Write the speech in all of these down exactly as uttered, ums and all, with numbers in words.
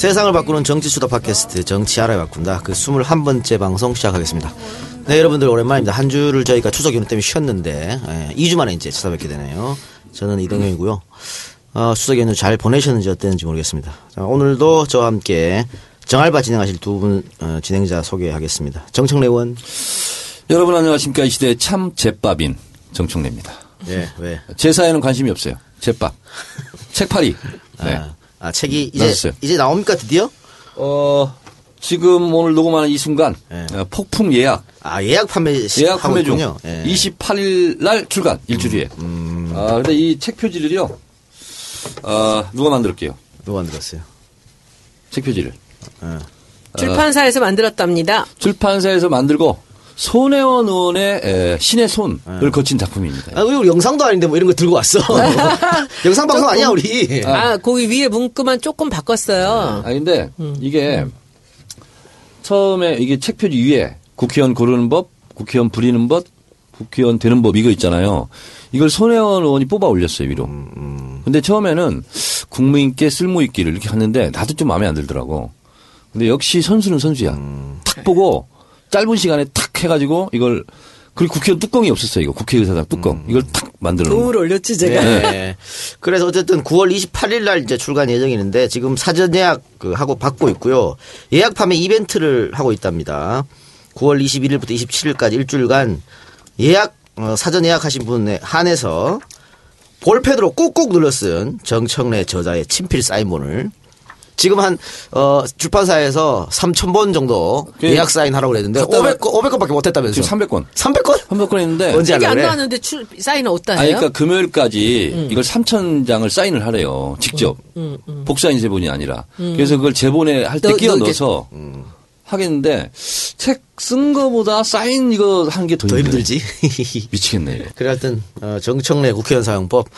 세상을 바꾸는 정치수다 팟캐스트 정치알아야 바꾼다 그 스물한 번째 방송 시작하겠습니다. 네, 여러분들 오랜만입니다. 한 주를 저희가 추석 연휴 때문에 쉬었는데 예, 이 주 만에 이제 찾아뵙게 되네요. 저는 이동형이고요. 어, 추석 연휴 잘 보내셨는지 어땠는지 모르겠습니다. 자, 오늘도 저와 함께 정알바 진행하실 두 분 어, 진행자 소개하겠습니다. 정청래 의원. 여러분 안녕하십니까. 이 시대의 참 제밥인 정청래입니다. 예, 왜? 제사에는 관심이 없어요. 제밥. 책팔이. 네. 아, 아, 책이 이제, 나왔어요. 이제 나옵니까, 드디어? 어, 지금 오늘 녹음하는 이 순간, 예. 어, 폭풍 예약. 아, 예약 판매, 예약 판매 중. 예. 이십팔일 날 출간, 일주일 뒤에. 음, 음. 아, 근데 이 책 표지를요, 어, 누가 만들었게요? 누가 만들었어요? 책 표지를. 예. 출판사에서 어, 만들었답니다. 출판사에서 만들고, 손혜원 의원의 에, 신의 손을 네. 거친 작품입니다. 아, 우리 영상도 아닌데 뭐 이런 거 들고 왔어. 영상 방송 아니야 우리. 아, 거기 위에 문구만 조금 바꿨어요. 아, 근데 음. 이게 음. 처음에 이게 책 표지 위에 국회의원 고르는 법, 국회의원 부리는 법, 국회의원 되는 법 이거 있잖아요. 이걸 손혜원 의원이 뽑아 올렸어요 위로. 음, 음. 근데 처음에는 국민께 쓸모 있기를 이렇게 하는데 나도 좀 마음에 안 들더라고. 근데 역시 선수는 선수야. 음. 탁 보고. 짧은 시간에 탁 해가지고 이걸 그리고 국회의원 뚜껑이 없었어요 이거 국회의사당 뚜껑 음. 이걸 탁 만들어. 도울 올렸지 제가. 네. 그래서 어쨌든 구월 이십팔일 날 이제 출간 예정이는데 지금 사전 예약 하고 받고 있고요. 예약 판매 이벤트를 하고 있답니다. 구월 이십일일부터 이십칠일까지 일주일간 예약 어, 사전 예약하신 분에 한해서 볼펜으로 꾹꾹 눌러 쓴 정청래 저자의 친필 사인본을. 지금 한, 어, 출판사에서 삼천 번 정도 예약 사인 하라고 그랬는데, 오백 건, 오백 건밖에 못했다면서요? 지금 삼백 건. 삼백 건? 삼백 건 했는데, 언제 하려고 그래? 안 나왔는데 출, 사인을 어디다 해요? 아니, 그러니까 금요일까지 음. 이걸 삼천 장을 사인을 하래요. 직접. 음, 음, 음. 복사인 제본이 아니라. 음. 그래서 그걸 제본에 할 때 끼워 넣어서 음. 하겠는데, 책 쓴 거보다 사인 이거 하는 게 더 힘들지? 미치겠네, 이거. 그래, 하여튼, 어, 정청래 국회의원 사용법.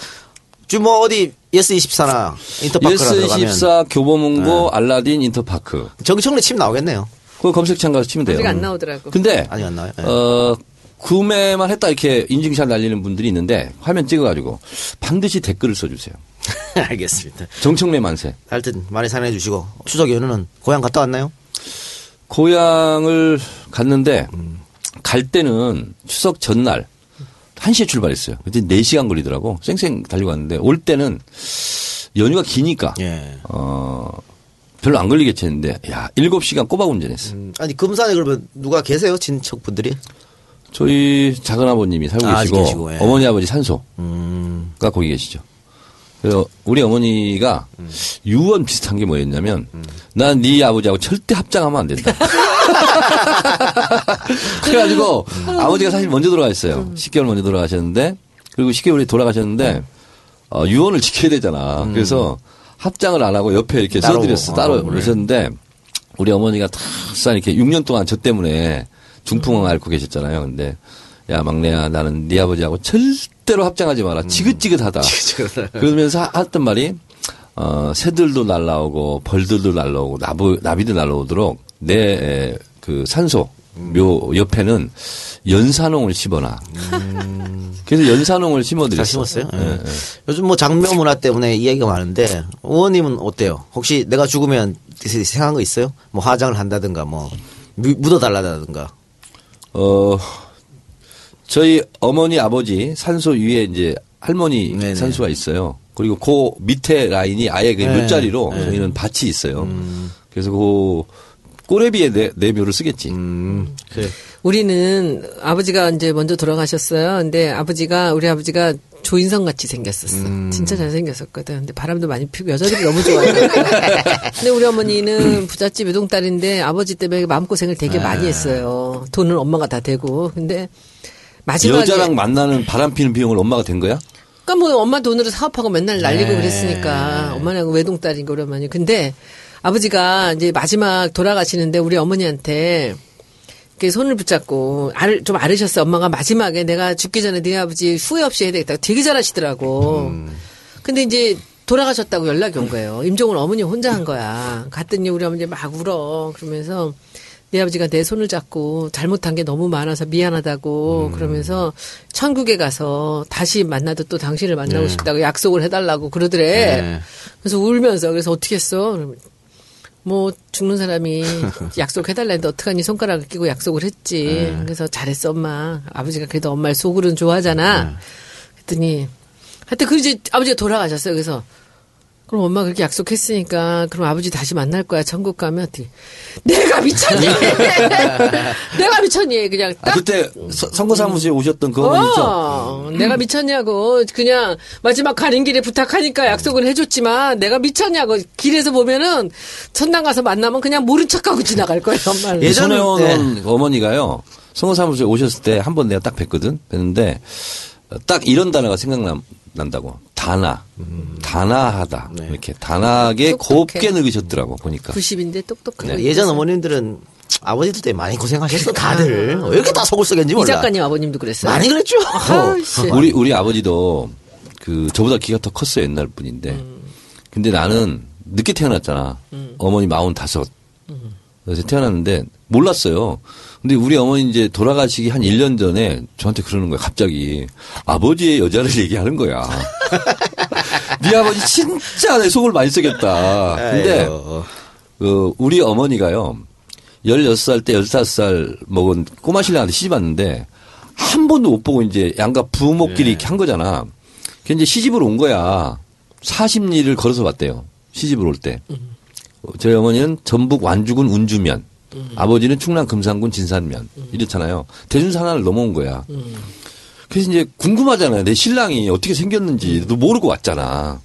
지금 뭐 어디 예스이십사나 인터파크라든가 예스이십사 교보문고 네. 알라딘 인터파크 정청래 침 나오겠네요. 그거 검색창 가서 치면 돼요. 아직 안 나오더라고. 근데 아직 안 나와요. 네. 어, 구매만 했다 이렇게 인증샷 날리는 분들이 있는데 화면 찍어가지고 반드시 댓글을 써주세요. 알겠습니다. 정청래 만세. 하여튼 많이 사랑해 주시고 추석 연휴는 고향 갔다 왔나요? 고향을 갔는데 음. 갈 때는 추석 전날 한 시에 출발했어요. 그때 네 시간 걸리더라고. 쌩쌩 달리고 왔는데 올 때는 연휴가 기니까 예. 어, 별로 안 걸리겠지 했는데 야, 일곱 시간 꼬박 운전했어. 음, 아니 금산에 그러면 누가 계세요? 친척분들이? 저희 작은 아버님이 살고 아, 계시고, 계시고 예. 어머니 아버지 산소가 음. 거기 계시죠. 그래서 우리 어머니가 음. 유언 비슷한 게 뭐였냐면 음. 난 네 아버지하고 절대 합장하면 안 된다. 그래가지고 아버지가 사실 먼저 돌아가셨어요. 십 개월 먼저 돌아가셨는데 그리고 십 개월에 돌아가셨는데 어, 유언을 지켜야 되잖아. 그래서 합장을 안 하고 옆에 이렇게 써드렸어. 따로 오셨는데 우리 어머니가 탁상 이렇게 육 년 동안 저 때문에 중풍을 앓고 계셨잖아요. 근데 야 막내야 나는 네 아버지하고 절대로 합장하지 마라. 지긋지긋하다. 그러면서 하던 말이 어, 새들도 날라오고 벌들도 날라오고 나부, 나비도 날라오도록 내 그 산소 묘 옆에는 연산홍을 심어놔. 음. 그래서 연산홍을 심어드렸어요. 잘 심었어요? 네. 네. 요즘 뭐 장묘 문화 때문에 이야기가 많은데 의원님은 어때요? 혹시 내가 죽으면 생각한 거 있어요? 뭐 화장을 한다든가 뭐 묻어달라든가. 어 저희 어머니 아버지 산소 위에 이제 할머니 네네. 산소가 있어요. 그리고 그 밑에 라인이 아예 그 몇 자리로 네. 저희는 밭이 있어요. 음. 그래서 그 꼬레비의 내, 내묘를 쓰겠지. 음, 그래. 우리는 아버지가 이제 먼저 돌아가셨어요. 근데 아버지가, 우리 아버지가 조인성 같이 생겼었어. 음. 진짜 잘생겼었거든. 근데 바람도 많이 피고 여자들이 너무 좋아했어요. 근데 우리 어머니는 부잣집 외동딸인데 아버지 때문에 마음고생을 되게 아. 많이 했어요. 돈은 엄마가 다 대고. 근데 마지막에. 여자랑 만나는 바람 피는 비용을 엄마가 댄 거야? 그니까 뭐 엄마 돈으로 사업하고 맨날 날리고 네. 그랬으니까. 엄마랑 외동딸인가 우리 어머니. 근데 아버지가 이제 마지막 돌아가시는데 우리 어머니한테 이렇게 손을 붙잡고 좀 아르셨어요. 엄마가 마지막에 내가 죽기 전에 네 아버지 후회 없이 해야 되겠다. 되게 잘하시더라고. 음. 근데 이제 돌아가셨다고 연락이 온 거예요. 임종을 어머니 혼자 한 거야. 갔더니 우리 어머니 막 울어. 그러면서 네 아버지가 내 손을 잡고 잘못한 게 너무 많아서 미안하다고 음. 그러면서 천국에 가서 다시 만나도 또 당신을 만나고 네. 싶다고 약속을 해달라고 그러더래. 네. 그래서 울면서 그래서 어떻게 했어? 뭐 죽는 사람이 약속해달라는데 어떡하니 손가락을 끼고 약속을 했지. 네. 그래서 잘했어 엄마. 아버지가 그래도 엄마를 속으로는 좋아하잖아. 네. 그랬더니 하여튼 그 이제 아버지가 돌아가셨어요. 그래서 그럼 엄마 그렇게 약속했으니까 그럼 아버지 다시 만날 거야. 천국 가면 어떻게. 내가 미쳤니. 내가 미쳤니. 그냥 딱. 아, 그때 서, 선거사무소에 오셨던 그 어머니 있죠. 어, 음. 내가 미쳤냐고. 그냥 마지막 가는 길에 부탁하니까 약속은 해줬지만 내가 미쳤냐고. 길에서 보면은 천당 가서 만나면 그냥 모른 척하고 지나갈 거예요. 엄마는. 예전에 네. 어머니가요. 선거사무소에 오셨을 때 한 번 내가 딱 뵀거든. 뵀는데 딱 이런 단어가 생각남. 난다고. 단아. 음. 단아하다. 네. 이렇게 단아하게 똑똑해. 곱게 늙으셨더라고 보니까. 구십인데 똑똑하고. 네. 예전 어머님들은 아버지들 때 많이 고생하셨어. 다들. 왜 이렇게 다 속을 썩였는지 몰라. 이 작가님 아버님도 그랬어요. 많이 그랬죠. 우리 우리 아버지도 그 저보다 키가 더 컸어요. 옛날 분인데. 음. 근데 나는 늦게 태어났잖아. 음. 어머니 마흔다섯. 음. 그래서 태어났는데 몰랐어요. 근데 우리 어머니 이제 돌아가시기 한 일 년 전에 저한테 그러는 거야. 갑자기 아버지의 여자를 얘기하는 거야. 네 아버지 진짜 내 속을 많이 썩였다. 근데 어, 우리 어머니가요. 열여섯 살 때 열다섯 살 먹은 꼬마 신랑한테 시집 왔는데 한 번도 못 보고 이제 양가 부모끼리 예. 한 거잖아. 그래서 이제 시집을 온 거야. 사십 리를 걸어서 왔대요. 시집을 올 때. 저희 어머니는 전북 완주군 운주면. 음. 아버지는 충남 금산군 진산면 음. 이렇잖아요. 대준산 하나를 넘어온 거야. 음. 그래서 이제 궁금하잖아요. 내 신랑이 어떻게 생겼는지도 모르고 왔잖아.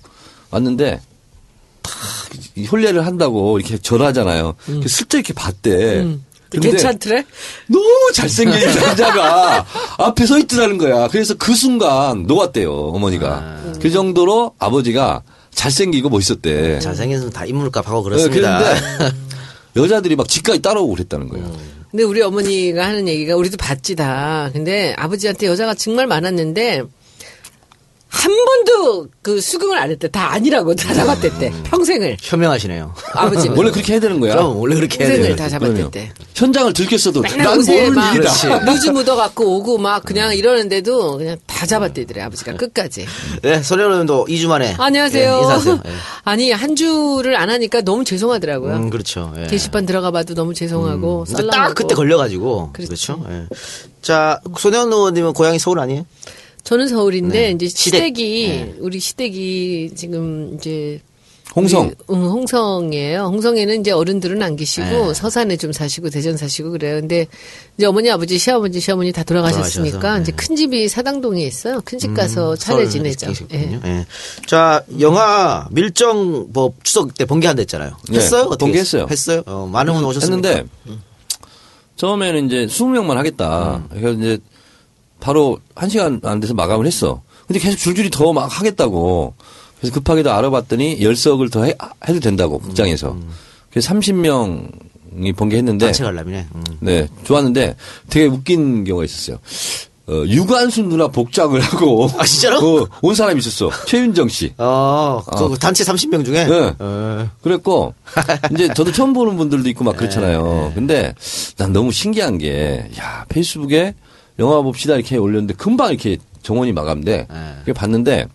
왔는데 다 혼례를 한다고 이렇게 절하잖아요. 음. 슬쩍 이렇게 봤대. 음. 괜찮더래? 너무 잘생긴 남자가 앞에 서 있더라는 거야. 그래서 그 순간 놓았대요. 어머니가. 아. 그 정도로 아버지가 잘생기고 멋있었대. 잘생겨서 다 인물값하고 그렇습니다. 네, 그런데 여자들이 막 집까지 따라오고 그랬다는 거예요. 근데 우리 어머니가 하는 얘기가 우리도 봤지 다. 근데 아버지한테 여자가 정말 많았는데 한 번도 그 수긍을 안 했대. 다 아니라고 다 잡아댔대. 평생을. 현명하시네요. 아버지 원래 그렇게 해야 되는 거야. 그럼 원래 그렇게 해야 되는 거야. 평생을 다 잡아댔대. 현장을 들켰어도 난 모르는 일이다. 누즈 묻어갖고 오고 막 그냥 이러는데도 그냥 다 잡아대더래. 아버지가 끝까지. 네. 손혜원님도 이 주 만에. 안녕하세요. 예, 인사하세요. 예. 아니 한 주를 안 하니까 너무 죄송하더라고요. 음, 그렇죠. 예. 게시판 들어가 봐도 너무 죄송하고. 음, 근데 딱 그때 걸려가지고. 그렇지. 그렇죠. 예. 자 손혜원 의원님은 고향이 서울 아니에요? 저는 서울인데 네. 이제 시댁이 시댁. 네. 우리 시댁이 지금 이제 홍성, 우리, 응, 홍성이에요. 홍성에는 이제 어른들은 안 계시고 네. 서산에 좀 사시고 대전 사시고 그래요. 근데 이제 어머니, 아버지, 시아버지, 시어머니 다 돌아가셨으니까 네. 이제 큰 집이 사당동에 있어요. 큰 집 가서 음, 차례 지내죠. 네. 네. 자, 영화 밀정 뭐 추석 때 번개한댔잖아요. 네. 했어요? 번개했어요. 했어요? 어, 많은 분 오셨습니까? 했는데 음. 처음에는 이제 이십 명만 하겠다. 음. 그래서 이제 바로 한 시간 안 돼서 마감을 했어. 근데 계속 줄줄이 더 막 하겠다고. 그래서 급하게도 알아봤더니 열석을 더 해, 해도 된다고 극장에서. 음, 음. 그래서 삼십 명이 번개했는데. 단체 관람이네. 음. 네, 좋았는데 되게 웃긴 경우가 있었어요. 어, 유관순 누나 복장을 하고. 아, 진짜로? 어, 온 사람이 있었어. 최윤정 씨. 어, 그 어. 단체 삼십 명 중에? 네. 어. 그랬고, 이제 저도 처음 보는 분들도 있고 막 그렇잖아요. 근데 난 너무 신기한 게, 야, 페이스북에 영화 봅시다 이렇게 올렸는데 금방 이렇게 정원이 마감돼. 네. 봤는데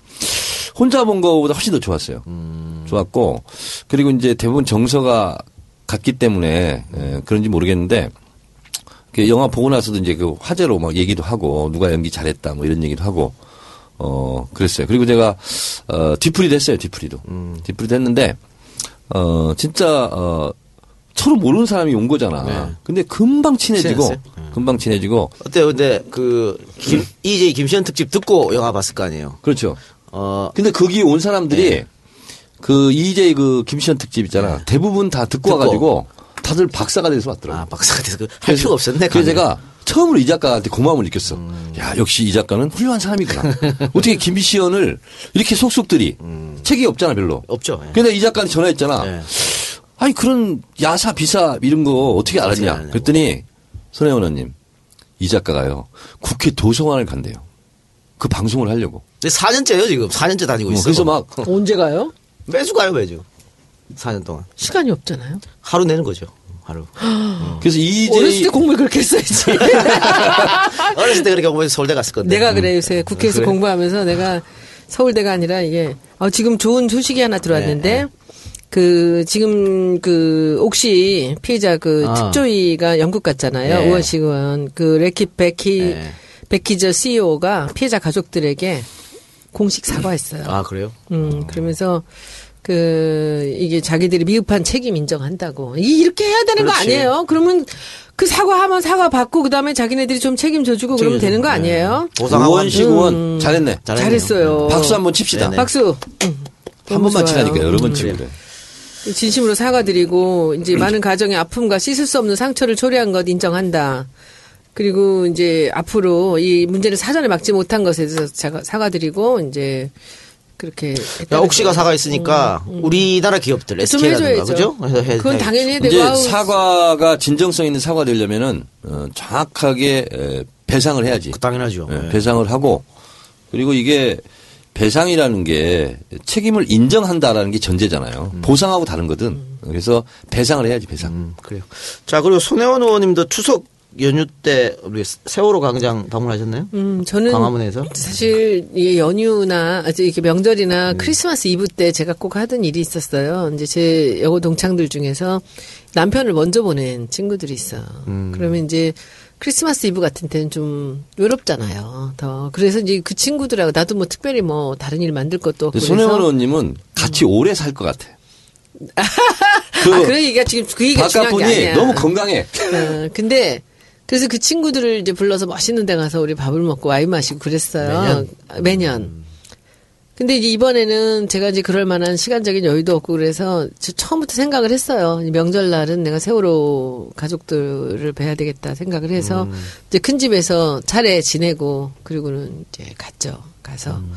혼자 본 거보다 훨씬 더 좋았어요. 음. 좋았고 그리고 이제 대부분 정서가 같기 때문에 에, 그런지 모르겠는데 영화 보고 나서도 이제 그 화제로 막 얘기도 하고 누가 연기 잘했다 뭐 이런 얘기도 하고 어 그랬어요. 그리고 제가 어, 뒤풀이도 했어요. 뒤풀이도 음. 뒤풀이도 했는데 어 진짜 어. 서로 모르는 사람이 온 거잖아. 네. 근데 금방 친해지고, 친했어요? 금방 친해지고. 어때요? 근데 그, 김, 이제이 김시현 특집 듣고 영화 봤을 거 아니에요? 그렇죠. 어. 근데 거기 온 사람들이 네. 그 이제이 그 김시현 특집 있잖아. 네. 대부분 다 듣고, 듣고 와가지고 다들 박사가 돼서 왔더라고. 아, 박사가 돼서. 할 필요가 없었네. 그래서 제가 처음으로 이 작가한테 고마움을 느꼈어. 음. 야, 역시 이 작가는 훌륭한 사람이구나. 어떻게 김시현을 이렇게 속속들이 음. 책이 없잖아, 별로. 없죠. 네. 근데 이 작가한테 전화했잖아. 네. 아니 그런 야사 비사 이런 거 어떻게 알았냐 그랬더니 손혜원 의원님 이 작가가요 국회 도서관을 간대요. 그 방송을 하려고. 근데 사 년째예요 지금. 사 년째 다니고 어, 있어요. 그래서 막 언제 가요? 매주 가요 매주. 사 년 동안. 시간이 없잖아요. 하루 내는 거죠. 하루. 그래서 이제 어렸을 때 공부 그렇게 했어야지. 어렸을 때 그렇게 공부해서 서울대 갔을 건데. 내가 그래 요새 국회에서 그래. 공부하면서 내가 서울대가 아니라 이게 어, 지금 좋은 소식이 하나 들어왔는데. 네, 네. 그 지금 그 옥시 피해자 그 아. 특조위가 영국 갔잖아요. 네. 오월 시원 그 레키 베키 네. 베키저 씨이오가 피해자 가족들에게 공식 사과했어요. 아 그래요? 음 그러면서 그 이게 자기들이 미흡한 책임 인정한다고 이 이렇게 해야 되는 그렇지. 거 아니에요? 그러면 그 사과하면 사과 받고 그다음에 자기네들이 좀 책임져주고 그러면 되는 거 아니에요? 보상하고 원식 의원 음, 잘했네. 잘했네요. 잘했어요. 박수 한번 칩시다. 네네. 박수. 음, 한 번만 치라니까 여러 번 치고 그래. 진심으로 사과드리고 이제 많은 가정의 아픔과 씻을 수 없는 상처를 초래한 것 인정한다. 그리고 이제 앞으로 이 문제를 사전에 막지 못한 것에 대해서 사과드리고 이제 그렇게 야, 옥시가 사과했으니까 음, 음. 우리나라 기업들 에스케이라든가 그죠? 그건 당연히 해야 되고 이제 사과가 진정성 있는 사과 되려면은 어, 정확하게 에, 배상을 해야지. 당연하죠. 예, 배상을 하고 그리고 이게 배상이라는 게 책임을 인정한다라는 게 전제잖아요. 음. 보상하고 다른거든. 그래서 배상을 해야지 배상. 음, 그래요. 자 그리고 손혜원 의원님도 추석 연휴 때 우리 세월호 광장 방문하셨나요? 음, 저는 광화문에서 사실 이 연휴나 이렇게 명절이나 음. 크리스마스 이브 때 제가 꼭 하던 일이 있었어요. 이제 제 여고 동창들 중에서 남편을 먼저 보낸 친구들이 있어. 음. 그러면 이제 크리스마스 이브 같은 때는 좀 외롭잖아요. 더 그래서 이제 그 친구들하고 나도 뭐 특별히 뭐 다른 일 만들 것도 없고. 손혜원 의원님은 같이 음. 오래 살 것 같아. 그 아, 그런 얘기가 지금 그 얘기가 중요한 게 아니야. 너무 건강해. 어, 근데. 그래서 그 친구들을 이제 불러서 맛있는 데 가서 우리 밥을 먹고 와인 마시고 그랬어요. 매년. 매년. 근데 이제 이번에는 제가 이제 그럴 만한 시간적인 여유도 없고 그래서 처음부터 생각을 했어요. 명절날은 내가 세월호 가족들을 뵈야 되겠다 생각을 해서 음. 이제 큰 집에서 차례 지내고 그리고는 이제 갔죠. 가서. 음.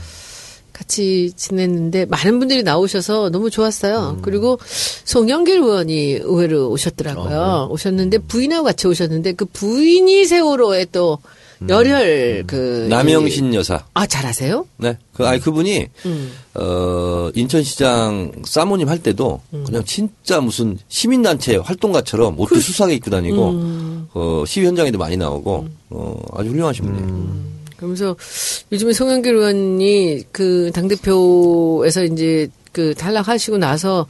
같이 지냈는데 많은 분들이 나오셔서 너무 좋았어요. 음. 그리고 송영길 의원이 의외로 오셨더라고요. 어, 네. 오셨는데 부인하고 같이 오셨는데 그 부인이 세월호에 또 음. 열혈 그 남영신 이... 여사. 아, 잘 아세요? 네. 그 아니 그분이 음. 어, 인천시장 사모님 할 때도 음. 그냥 진짜 무슨 시민단체 활동가처럼 옷도 그... 수상에 입고 다니고 음. 어, 시위 현장에도 많이 나오고 음. 어, 아주 훌륭하신 분이에요. 음. 그러면서 요즘에 송영길 의원이 그 당대표에서 이제 그 탈락하시고 나서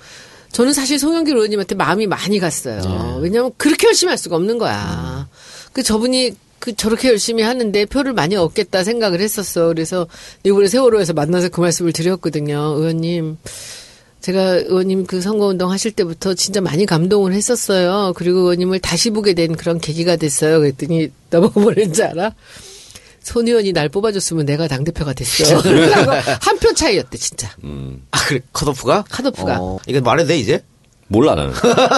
저는 사실 송영길 의원님한테 마음이 많이 갔어요. 네. 왜냐하면 그렇게 열심히 할 수가 없는 거야. 음. 그 저분이 그 저렇게 열심히 하는데 표를 많이 얻겠다 생각을 했었어. 그래서 이번에 세월호에서 만나서 그 말씀을 드렸거든요. 의원님. 제가 의원님 그 선거운동 하실 때부터 진짜 많이 감동을 했었어요. 그리고 의원님을 다시 보게 된 그런 계기가 됐어요. 그랬더니 나보고 뭐랬는지 알아? 손 의원이 날 뽑아줬으면 내가 당대표가 됐어. 한 표 차이였대, 진짜. 음. 아, 그래. 컷오프가? 컷오프가. 어. 이거 말해도 돼, 이제? 몰라, 나는.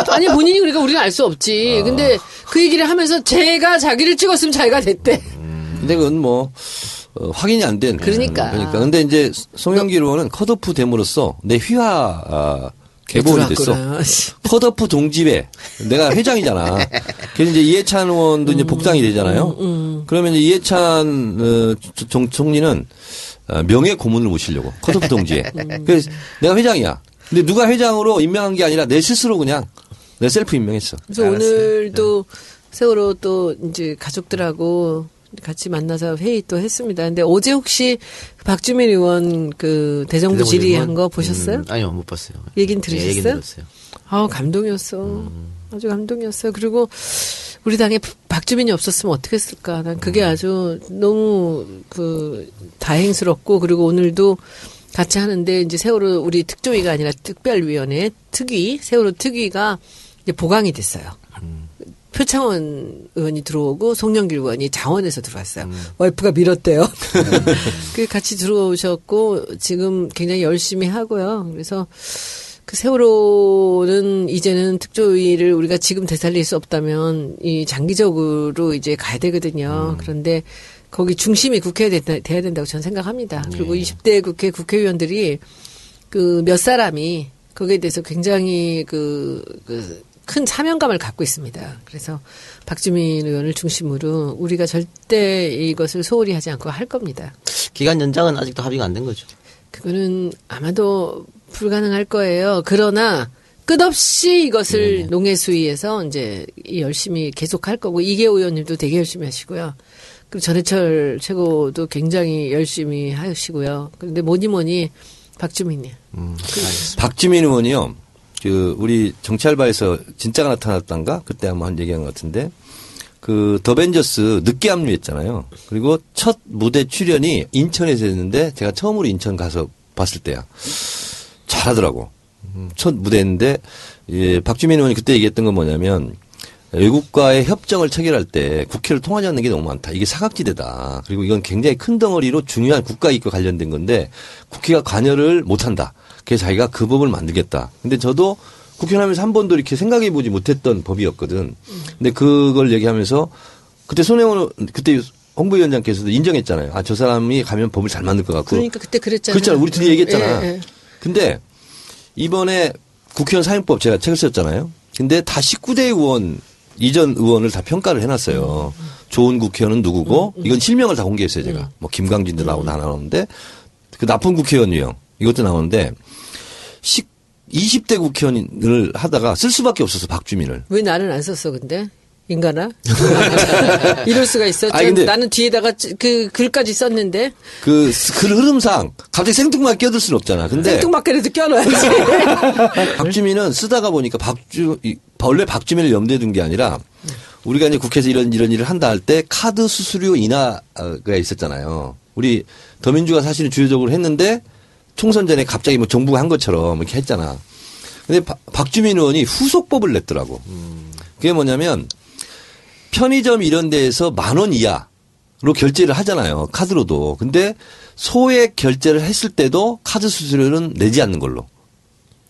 아니, 본인이 그러니까 우리는 알 수 없지. 어. 근데 그 얘기를 하면서 제가 자기를 찍었으면 자기가 됐대. 음. 근데 그건 뭐, 어, 확인이 안 된. 그러니까. 그러니까. 근데 이제 송영길 의원은 컷오프 됨으로써 내 휘하, 아, 개보험이 됐어. 컷오프 동지회. 내가 회장이잖아. 그래서 이제 이해찬 의원도 음, 이제 복당이 되잖아요. 음, 음. 그러면 이제 이해찬 어, 총리는 명예 고문을 모시려고. 컷오프 동지회. 음. 그래서 내가 회장이야. 근데 누가 회장으로 임명한 게 아니라 내 스스로 그냥 내 셀프 임명했어. 그래서 알았어요. 오늘도 네. 세월호 또 이제 가족들하고 같이 만나서 회의 또 했습니다. 근데 어제 혹시 박주민 의원 그 대정부 질의한 거 보셨어요? 음, 아니요, 못 봤어요. 얘긴 들으셨어요? 예, 얘긴 들었어요. 아, 감동이었어. 음. 아주 감동이었어요. 그리고 우리 당에 박주민이 없었으면 어떻게 했을까? 난 그게 음. 아주 너무 그 다행스럽고 그리고 오늘도 같이 하는데 이제 세월호 우리 특조위가 아니라 특별위원회 특위 세월호 특위가 이제 보강이 됐어요. 음. 표창원 의원이 들어오고 송영길 의원이 자원에서 들어왔어요. 음. 와이프가 밀었대요. 그 같이 들어오셨고 지금 굉장히 열심히 하고요. 그래서 그 세월호는 이제는 특조위를 우리가 지금 되살릴 수 없다면 이 장기적으로 이제 가야 되거든요. 음. 그런데 거기 중심이 국회에 돼야 된다고 저는 생각합니다. 네. 그리고 이십 대 국회 국회의원들이 그 몇 사람이 거기에 대해서 굉장히 그, 그 큰 사명감을 갖고 있습니다. 그래서 박주민 의원을 중심으로 우리가 절대 이것을 소홀히 하지 않고 할 겁니다. 기간 연장은 아직도 합의가 안 된 거죠? 그거는 아마도 불가능할 거예요. 그러나 끝없이 이것을 네. 농해수위에서 이제 열심히 계속 할 거고 이계호 의원님도 되게 열심히 하시고요. 그리고 전해철 최고도 굉장히 열심히 하시고요. 그런데 뭐니 뭐니 박주민이요. 음, 박주민 의원이요. 그 우리 정찰바에서 진짜가 나타났던가 그때 한번 얘기한 것 같은데 그 더벤져스 늦게 합류했잖아요. 그리고 첫 무대 출연이 인천에서 했는데 제가 처음으로 인천 가서 봤을 때야 잘하더라고. 첫 무대인데 예, 박주민 의원이 그때 얘기했던 건 뭐냐면 외국과의 협정을 체결할 때 국회를 통하지 않는 게 너무 많다. 이게 사각지대다. 그리고 이건 굉장히 큰 덩어리로 중요한 국가 이익과 관련된 건데 국회가 관여를 못한다. 그래서 자기가 그 법을 만들겠다. 근데 저도 국회의원하면서 한 번도 이렇게 생각해보지 못했던 법이었거든. 근데 그걸 얘기하면서 그때 손혜원 그때 홍보위원장께서도 인정했잖아요. 아, 저 사람이 가면 법을 잘 만들 것 같고. 그러니까 그때 그랬잖아요. 그랬잖아. 우리 둘이 얘기했잖아. 예, 예. 근데 이번에 국회의원 사용법 제가 책을 썼잖아요. 근데 다 십구 대 의원 이전 의원을 다 평가를 해놨어요. 음, 음. 좋은 국회의원은 누구고 음, 음. 이건 실명을 다 공개했어요. 제가. 음. 뭐 김강진도 나오고 다 나오는데 그 나쁜 국회의원 유형 이것도 나오는데 이십 대 국회의원을 하다가 쓸 수밖에 없어서 박주민을. 왜 나는 안 썼어 근데? 인간아? 이럴 수가 있어. 아니, 근데 나는 뒤에다가 그 글까지 썼는데. 그, 그 흐름상 갑자기 생뚱맞게 껴들 수는 없잖아. 근데. 생뚱맞게라도 껴놔야지. 박주민은 쓰다가 보니까 박주, 원래 박주민을 염두에 둔 게 아니라 우리가 이제 국회에서 이런, 이런 일을 한다 할 때 카드 수수료 인하가 있었잖아요. 우리 더민주가 사실은 주요적으로 했는데 총선 전에 갑자기 뭐 정부가 한 것처럼 이렇게 했잖아. 근데 바, 박주민 의원이 후속법을 냈더라고. 음. 그게 뭐냐면 편의점 이런 데에서 만 원 이하로 결제를 하잖아요. 카드로도. 근데 소액 결제를 했을 때도 카드 수수료는 내지 않는 걸로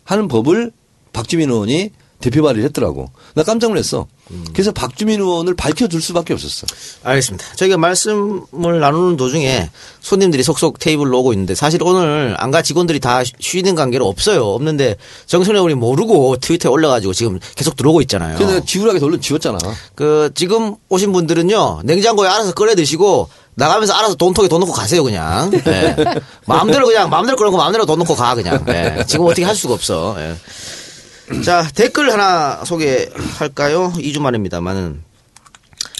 하는 법을 박주민 의원이 대표 발의를 했더라고. 나 깜짝 놀랐어. 음. 그래서 박주민 의원을 밝혀줄 수밖에 없었어. 알겠습니다. 저희가 말씀을 나누는 도중에 손님들이 속속 테이블로 오고 있는데 사실 오늘 안가 직원들이 다 쉬는 관계로 없어요. 없는데 정선혜 의원이 모르고 트위터에 올라가지고 지금 계속 들어오고 있잖아요. 근데 지우라게 돌려 지웠잖아. 그 지금 오신 분들은요 냉장고에 알아서 꺼내 드시고 나가면서 알아서 돈통에 돈 넣고 가세요 그냥. 네. 마음대로 그냥 마음대로 꺼내고 마음대로 돈 넣고 가 그냥. 네. 지금 어떻게 할 수가 없어. 네. 자, 댓글 하나 소개할까요? 이 주 만입니다만은.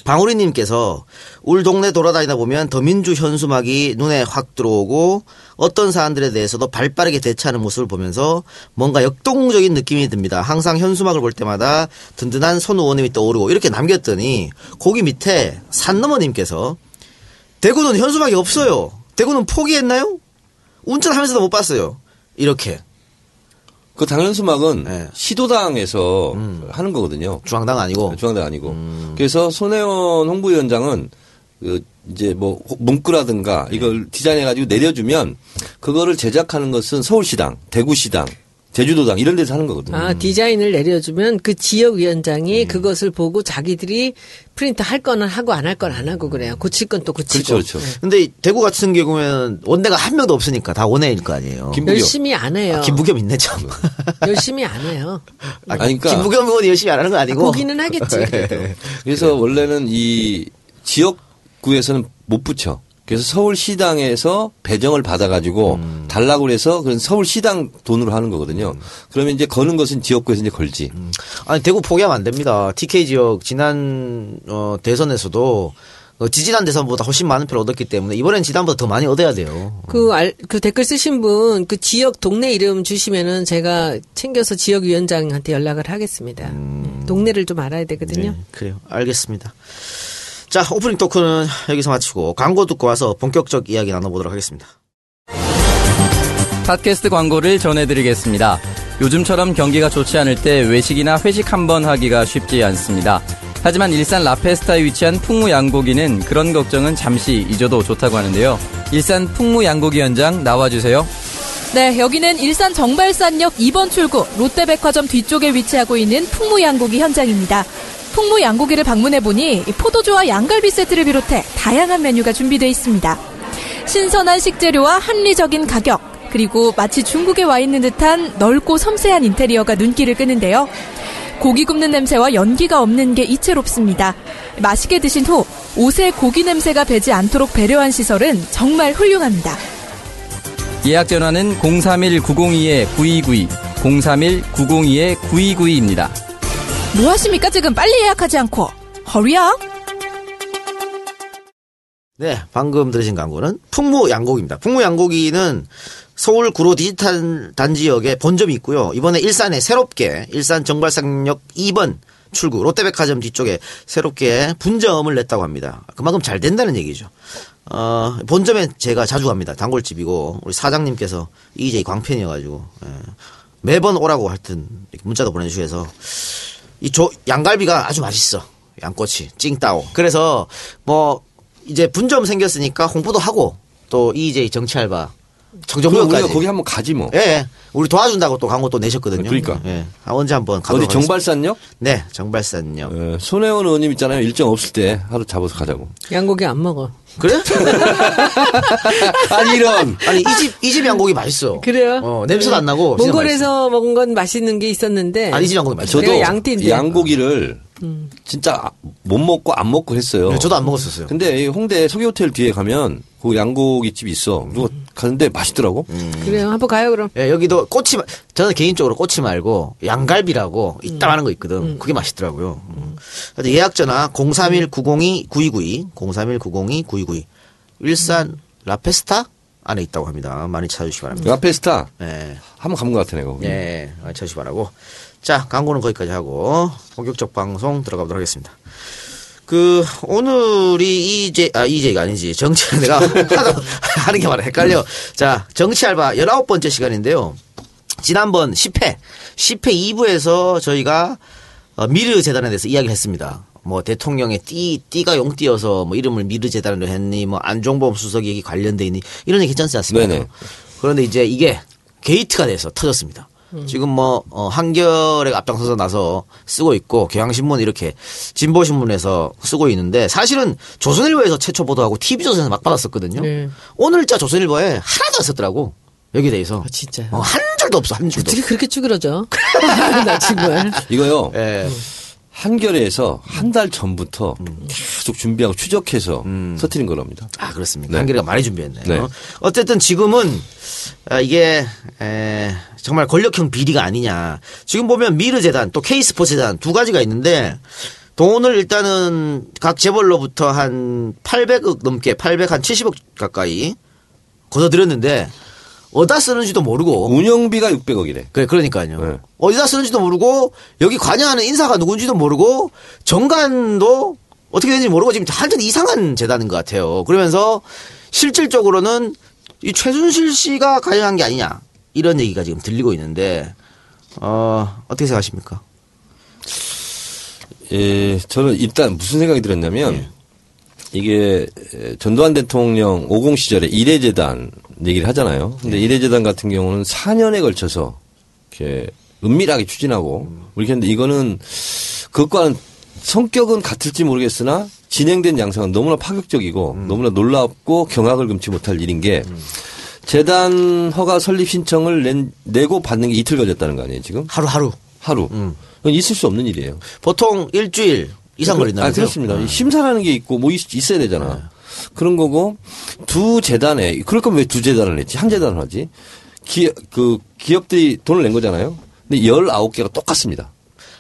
방우리님께서 울 동네 돌아다니다 보면 더민주 현수막이 눈에 확 들어오고 어떤 사안들에 대해서도 발 빠르게 대처하는 모습을 보면서 뭔가 역동적인 느낌이 듭니다. 항상 현수막을 볼 때마다 든든한 손 의원님이 떠오르고 이렇게 남겼더니 거기 밑에 산너머님께서 대구는 현수막이 없어요. 대구는 포기했나요? 운전하면서도 못 봤어요. 이렇게. 그 당현수막은 네. 시도당에서 음. 하는 거거든요. 중앙당 아니고. 중앙당 아니고. 음. 그래서 손혜원 홍보위원장은 그 이제 뭐 문구라든가 이걸 네. 디자인해가지고 내려주면 그거를 제작하는 것은 서울시당, 대구시당, 제주도당 이런 데서 하는 거거든요. 아, 디자인을 내려주면 그 지역위원장이 음. 그것을 보고 자기들이 프린트 할 거는 하고 안 할 건 안 하고 그래요. 고칠 건 또 고치고. 그렇죠. 그렇죠. 근데 네. 대구 같은 경우에는 원내가 한 명도 없으니까 다 원내일 거 아니에요. 김부겸. 열심히 안 해요. 아, 김부겸 있네 참. 열심히 안 해요. 아, 그러니까. 김부겸 의원이 열심히 안 하는 건 아니고. 보기는 하겠지. 네. 그래서 그래. 원래는 이 지역구에서는 못 붙여. 그래서 서울시당에서 배정을 받아가지고 음. 달라고 해서 그런 서울시당 돈으로 하는 거거든요. 음. 그러면 이제 거는 것은 지역구에서 이제 걸지. 음. 아니, 대구 포기하면 안 됩니다. 티케이 지역 지난, 어, 대선에서도 지지난 대선보다 훨씬 많은 표를 얻었기 때문에 이번엔 지난보다 더 많이 얻어야 돼요. 그, 알, 그 댓글 쓰신 분, 그 지역 동네 이름 주시면은 제가 챙겨서 지역위원장한테 연락을 하겠습니다. 음. 동네를 좀 알아야 되거든요. 네, 그래요. 알겠습니다. 자, 오프닝 토크는 여기서 마치고 광고 듣고 와서 본격적 이야기 나눠보도록 하겠습니다. 팟캐스트 광고를 전해드리겠습니다. 요즘처럼 경기가 좋지 않을 때 외식이나 회식 한번 하기가 쉽지 않습니다. 하지만 일산 라페스타에 위치한 풍무양고기는 그런 걱정은 잠시 잊어도 좋다고 하는데요. 일산 풍무양고기 현장 나와주세요. 네, 여기는 일산 정발산역 이 번 출구 롯데백화점 뒤쪽에 위치하고 있는 풍무양고기 현장입니다. 풍무양고기를 방문해보니 포도주와 양갈비 세트를 비롯해 다양한 메뉴가 준비되어 있습니다. 신선한 식재료와 합리적인 가격, 그리고 마치 중국에 와 있는 듯한 넓고 섬세한 인테리어가 눈길을 끄는데요. 고기 굽는 냄새와 연기가 없는 게 이채롭습니다. 맛있게 드신 후 옷에 고기 냄새가 배지 않도록 배려한 시설은 정말 훌륭합니다. 예약 전화는 공삼일 구공이 구이구이, 공삼일 구공이 구이구이입니다. 뭐 하십니까? 지금 빨리 예약하지 않고. 허리야. 네, 방금 들으신 광고는 풍무양고기입니다. 풍무양고기는 서울 구로 디지털 단지역에 본점이 있고요. 이번에 일산에 새롭게 일산 정발산역 이 번 출구 롯데백화점 뒤쪽에 새롭게 분점을 냈다고 합니다. 그만큼 잘 된다는 얘기죠. 어, 본점에 제가 자주 갑니다. 단골집이고 우리 사장님께서 이제이 광팬이어가지고 예, 매번 오라고 하여튼 문자도 보내주셔서 이 조, 양갈비가 아주 맛있어. 양꼬치 찡따오. 그래서 뭐 이제 분점 생겼으니까 홍보도 하고 또 이제이 정치 알바 청정구역까지 우리가 거기 한번 가지 뭐. 예, 예. 우리 도와준다고 또 광고 또 내셨거든요. 그러니까. 예. 언제 한번 가도록 어디 정발산역? 네, 정발산역. 예. 손혜원 의원님 있잖아요. 일정 없을 때 하루 잡아서 가자고. 양고기 안 먹어. 그래? 아니 이런. 아니 이 집 이 집 양고기 맛있어. 그래요? 어, 냄새도 안 나고. 몽골에서 먹은 건 맛있는 게 있었는데. 아니 이 집 양고기 맛있어. 저도 양띠인데. 양고기를 음. 진짜 못 먹고 안 먹고 했어요. 네, 저도 안 먹었었어요. 근데 홍대 서귀호텔 뒤에 가면 그 양고기 집이 있어. 누가 음. 가는데 맛있더라고. 음. 그래요, 한번 가요 그럼. 예, 여기도 꼬치. 저는 개인적으로 꼬치 말고 양갈비라고 이따만한 음. 거 있거든. 음. 그게 맛있더라고요. 음. 예약 전화 공삼일 구공이 구이구이 공삼일 구공이 구이구이 일산 음. 라페스타 안에 있다고 합니다. 많이 찾아주시기 바랍니다. 라페스타. 예, 한번 가본 것 같아 내가. 예, 많이 찾아주시기 바라고. 자, 광고는 거기까지 하고 본격적 방송 들어가보도록 하겠습니다. 그 오늘이 이제 아 이제가 아니지 정치 내가 하는 게 말아 헷갈려. 자, 정치 알바 열아홉 번째 시간인데요. 지난번 십 회 십 회 이 부에서 저희가 미르재단에 대해서 이야기를 했습니다. 뭐 대통령의 띠 띠가 용띠여서 뭐 이름을 미르재단으로 했니, 뭐 안종범 수석이 얘기 관련돼 있니, 이런 얘기 괜찮지 않습니까? 네네. 그런데 이제 이게 게이트가 돼서 터졌습니다. 지금 뭐 어, 한겨레 앞장서서 나서 쓰고 있고 경향신문 이렇게 진보신문에서 쓰고 있는데 사실은 조선일보에서 최초 보도하고 티비조선에서 막 받았었거든요. 네. 오늘자 조선일보에 하나도 안 썼더라고. 여기 대해서. 아, 진짜요? 어, 한 줄도 없어. 한 줄도. 어떻게 그렇게 쭈그러져? 나 정말. 이거요. 네. 한겨레에서 한 달 전부터 음. 계속 준비하고 추적해서 음. 서트린 거랍니다. 아, 그렇습니까? 네. 한겨레가 많이 준비했네요. 네. 어쨌든 지금은 이게 에, 정말 권력형 비리가 아니냐. 지금 보면 미르재단 또 K스포츠재단 두 가지가 있는데 돈을 일단은 각 재벌로부터 한 팔백억 넘게 팔백 한 칠십억 가까이 거둬들였는데 어디다 쓰는지도 모르고. 운영비가 육백억이래. 그래, 그러니까요. 네. 어디다 쓰는지도 모르고, 여기 관여하는 인사가 누군지도 모르고, 정관도 어떻게 되는지 모르고, 지금 완전 이상한 재단인 것 같아요. 그러면서 실질적으로는 이 최순실 씨가 관여한 게 아니냐, 이런 얘기가 지금 들리고 있는데, 어, 어떻게 생각하십니까? 예, 저는 일단 무슨 생각이 들었냐면, 예. 이게 전두환 대통령 오공 시절에 일회재단 얘기를 하잖아요. 근데 일회재단 같은 경우는 사 년에 걸쳐서 이렇게 은밀하게 추진하고 이렇게 했는데 이거는 그것과는 성격은 같을지 모르겠으나 진행된 양상은 너무나 파격적이고 음. 너무나 놀랍고 경악을 금치 못할 일인 게 재단 허가 설립 신청을 낸, 내고 받는 게 이틀 걸렸다는 거 아니에요 지금? 하루하루. 하루. 음. 그건 있을 수 없는 일이에요. 보통 일주일. 이상 걸린다면서요? 아, 그렇습니다. 네. 심사라는 게 있고 뭐 있어야 되잖아. 네. 그런 거고 두 재단에 그럴 거면 왜 두 재단을 했지? 한 재단을 하지? 기업 그 기업들이 돈을 낸 거잖아요. 근데 열아홉 개가 똑같습니다.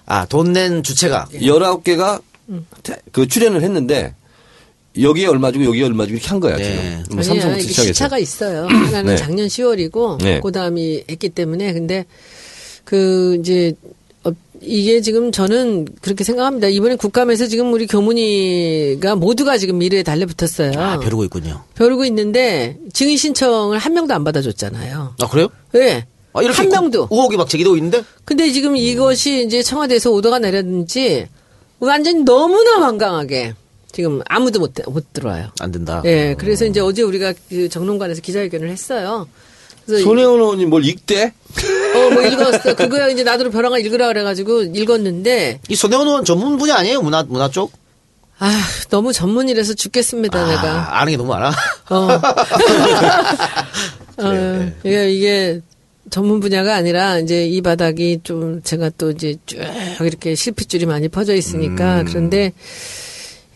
아, 돈 낸 주체가 열아홉 개가 음. 그 출연을 했는데 여기에 얼마 주고 여기에 얼마 주고 이렇게 한 거야, 네. 지금. 삼성부터 시작해서. 시차가 있어요. 하나는 네. 작년 시월이고 네. 그다음이 했기 때문에 근데 그 이제 이게 지금 저는 그렇게 생각합니다. 이번에 국감에서 지금 우리 교문위가 모두가 지금 미래에 달려붙었어요. 아, 벼르고 있군요. 벼르고 있는데 증인 신청을 한 명도 안 받아줬잖아요. 아, 그래요? 네. 아, 이렇게 한 명도. 의혹이 막 제기되고 있는데? 근데 지금 이것이 이제 청와대에서 오더가 내렸는지 완전히 너무나 완강하게 지금 아무도 못, 못 들어와요. 안 된다. 네. 그래서 이제 어제 우리가 그 정론관에서 기자회견을 했어요. 손혜원 의원님 뭘 읽대? 어, 뭐 읽었어. 그거야 이제 나도 벼랑아 읽으라 그래가지고 읽었는데. 이 손혜원 의원 전문 분야 아니에요? 문화, 문화 쪽? 아, 너무 전문이라서 죽겠습니다, 아, 내가. 아는 게 너무 많아? 어. 어, 이게, 이게 전문 분야가 아니라 이제 이 바닥이 좀 제가 또 이제 쭉 이렇게 실핏줄이 많이 퍼져 있으니까. 음. 그런데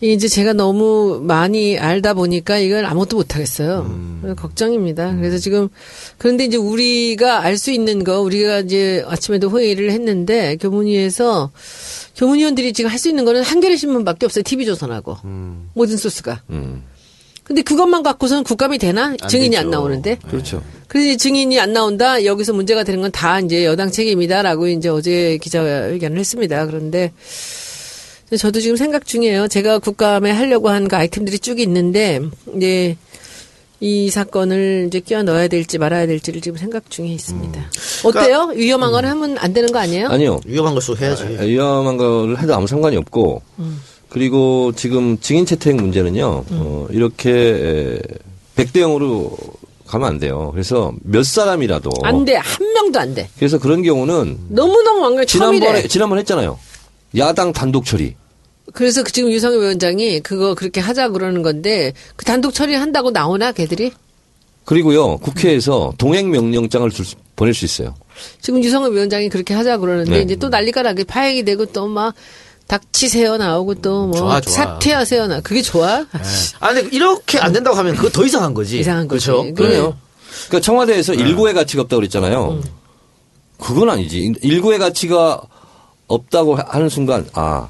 이제 제가 너무 많이 알다 보니까 이걸 아무것도 못하겠어요. 음. 걱정입니다. 그래서 지금, 그런데 이제 우리가 알 수 있는 거, 우리가 이제 아침에도 회의를 했는데, 교문위에서, 교문위원들이 지금 할 수 있는 거는 한겨레 신문밖에 없어요. 티비조선하고. 음. 모든 소스가. 음. 근데 그것만 갖고서는 국감이 되나? 안 증인이 되죠. 안 나오는데. 그렇죠. 그래서 증인이 안 나온다. 여기서 문제가 되는 건 다 이제 여당 책임이다라고 이제 어제 기자회견을 했습니다. 그런데 저도 지금 생각 중이에요. 제가 국감에 하려고 한 그 아이템들이 쭉 있는데 이제 이 사건을 이제 끼워 넣어야 될지 말아야 될지를 지금 생각 중에 있습니다. 음. 어때요? 그러니까, 위험한 음. 걸 하면 안 되는 거 아니에요? 아니요. 위험한 걸 쏘 해야지. 아, 위험한 걸 해도 아무 상관이 없고. 음. 그리고 지금 증인 채택 문제는요. 음. 어, 이렇게 백 대 영으로 가면 안 돼요. 그래서 몇 사람이라도 안 돼. 한 명도 안 돼. 그래서 그런 경우는 너무너무 완전 처음이래. 지난번에 했잖아요. 야당 단독 처리. 그래서 지금 유성일 위원장이 그거 그렇게 하자 그러는 건데 그 단독 처리한다고 나오나 걔들이? 그리고요. 국회에서 동행명령장을 줄 수, 보낼 수 있어요. 지금 유성일 위원장이 그렇게 하자 그러는데 네. 이제 또 난리가 나게 파행이 되고 또 막 닥치세요 나오고 또 뭐 사퇴하세요 나 그게 좋아? 네. 아 근데 이렇게 안 된다고 하면 그거 더 이상한 거지. 이상한 거지. 그렇죠. 그래요. 네. 그러니까 청와대에서 네. 일고의 가치가 없다고 그랬잖아요. 음. 그건 아니지. 일고의 가치가 없다고 하는 순간 아.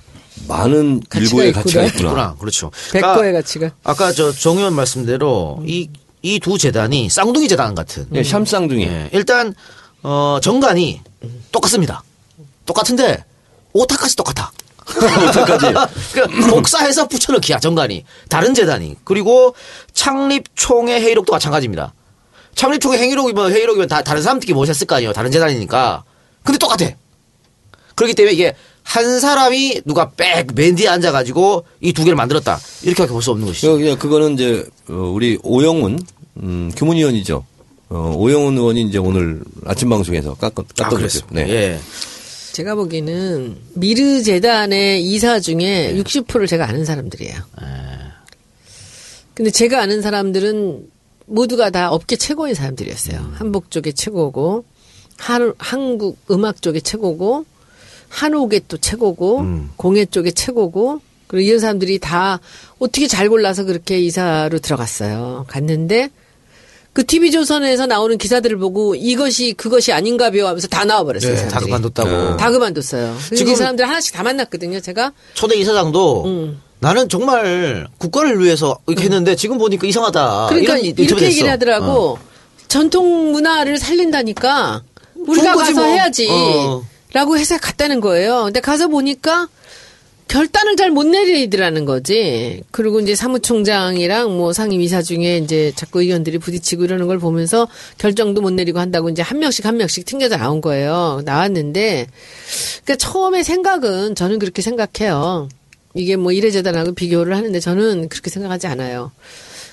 많은 일고의 가치가 있구나. 있구나. 그렇죠. 그러니까 백고의 가치가. 아까 저 정 의원 말씀대로 음. 이, 이 두 재단이 쌍둥이 재단 같은. 네, 샴쌍둥이. 네. 일단, 어, 정관이 음. 똑같습니다. 똑같은데, 오타까지 똑같아. 오타까지. 그러니까 복사해서 붙여넣기야, 정관이. 다른 재단이. 그리고 창립총회 회의록도 마찬가지입니다. 창립총회 회의록이면 회의록이면 다, 다른 사람들끼리 모셨을 거 아니에요. 다른 재단이니까. 근데 똑같아. 그렇기 때문에 이게 한 사람이 누가 빽 맨 뒤에 앉아가지고 이 두 개를 만들었다 이렇게밖에 볼 수 없는 것이죠. 그냥 그거는 이제 우리 오영훈 음, 교문위원이죠. 어, 오영훈 의원이 이제 오늘 아침 방송에서 깎던 거죠. 아, 네. 예. 제가 보기에는 미르재단의 이사 중에 예. 육십 퍼센트를 제가 아는 사람들이에요. 예. 근데 제가 아는 사람들은 모두가 다 업계 최고인 사람들이었어요. 음. 한복 쪽에 최고고 한, 한국 음악 쪽에 최고고. 한옥에 또 최고고 음. 공예 쪽에 최고고 그리고 이런 사람들이 다 어떻게 잘 골라서 그렇게 이사로 들어갔어요. 갔는데 그 티비조선에서 나오는 기사들을 보고 이것이 그것이 아닌가 벼 하면서 다 나와버렸어요. 네, 다 그만뒀다고. 다 그만뒀어요. 지금 이 사람들 하나씩 다 만났거든요. 제가. 초대 이사장도 음. 나는 정말 국가를 위해서 이렇게 음. 했는데 지금 보니까 이상하다. 그러니까 이런, 이렇게 됐어. 얘기를 하더라고. 어. 전통 문화를 살린다니까 우리가 가서 뭐. 해야지. 어. 라고 회사에 갔다는 거예요. 근데 가서 보니까 결단을 잘 못 내리더라는 거지. 그리고 이제 사무총장이랑 뭐 상임이사 중에 이제 자꾸 의견들이 부딪히고 이러는 걸 보면서 결정도 못 내리고 한다고 이제 한 명씩 한 명씩 튕겨져 나온 거예요. 나왔는데, 그러니까 처음에 생각은 저는 그렇게 생각해요. 이게 뭐 이래재단하고 비교를 하는데 저는 그렇게 생각하지 않아요.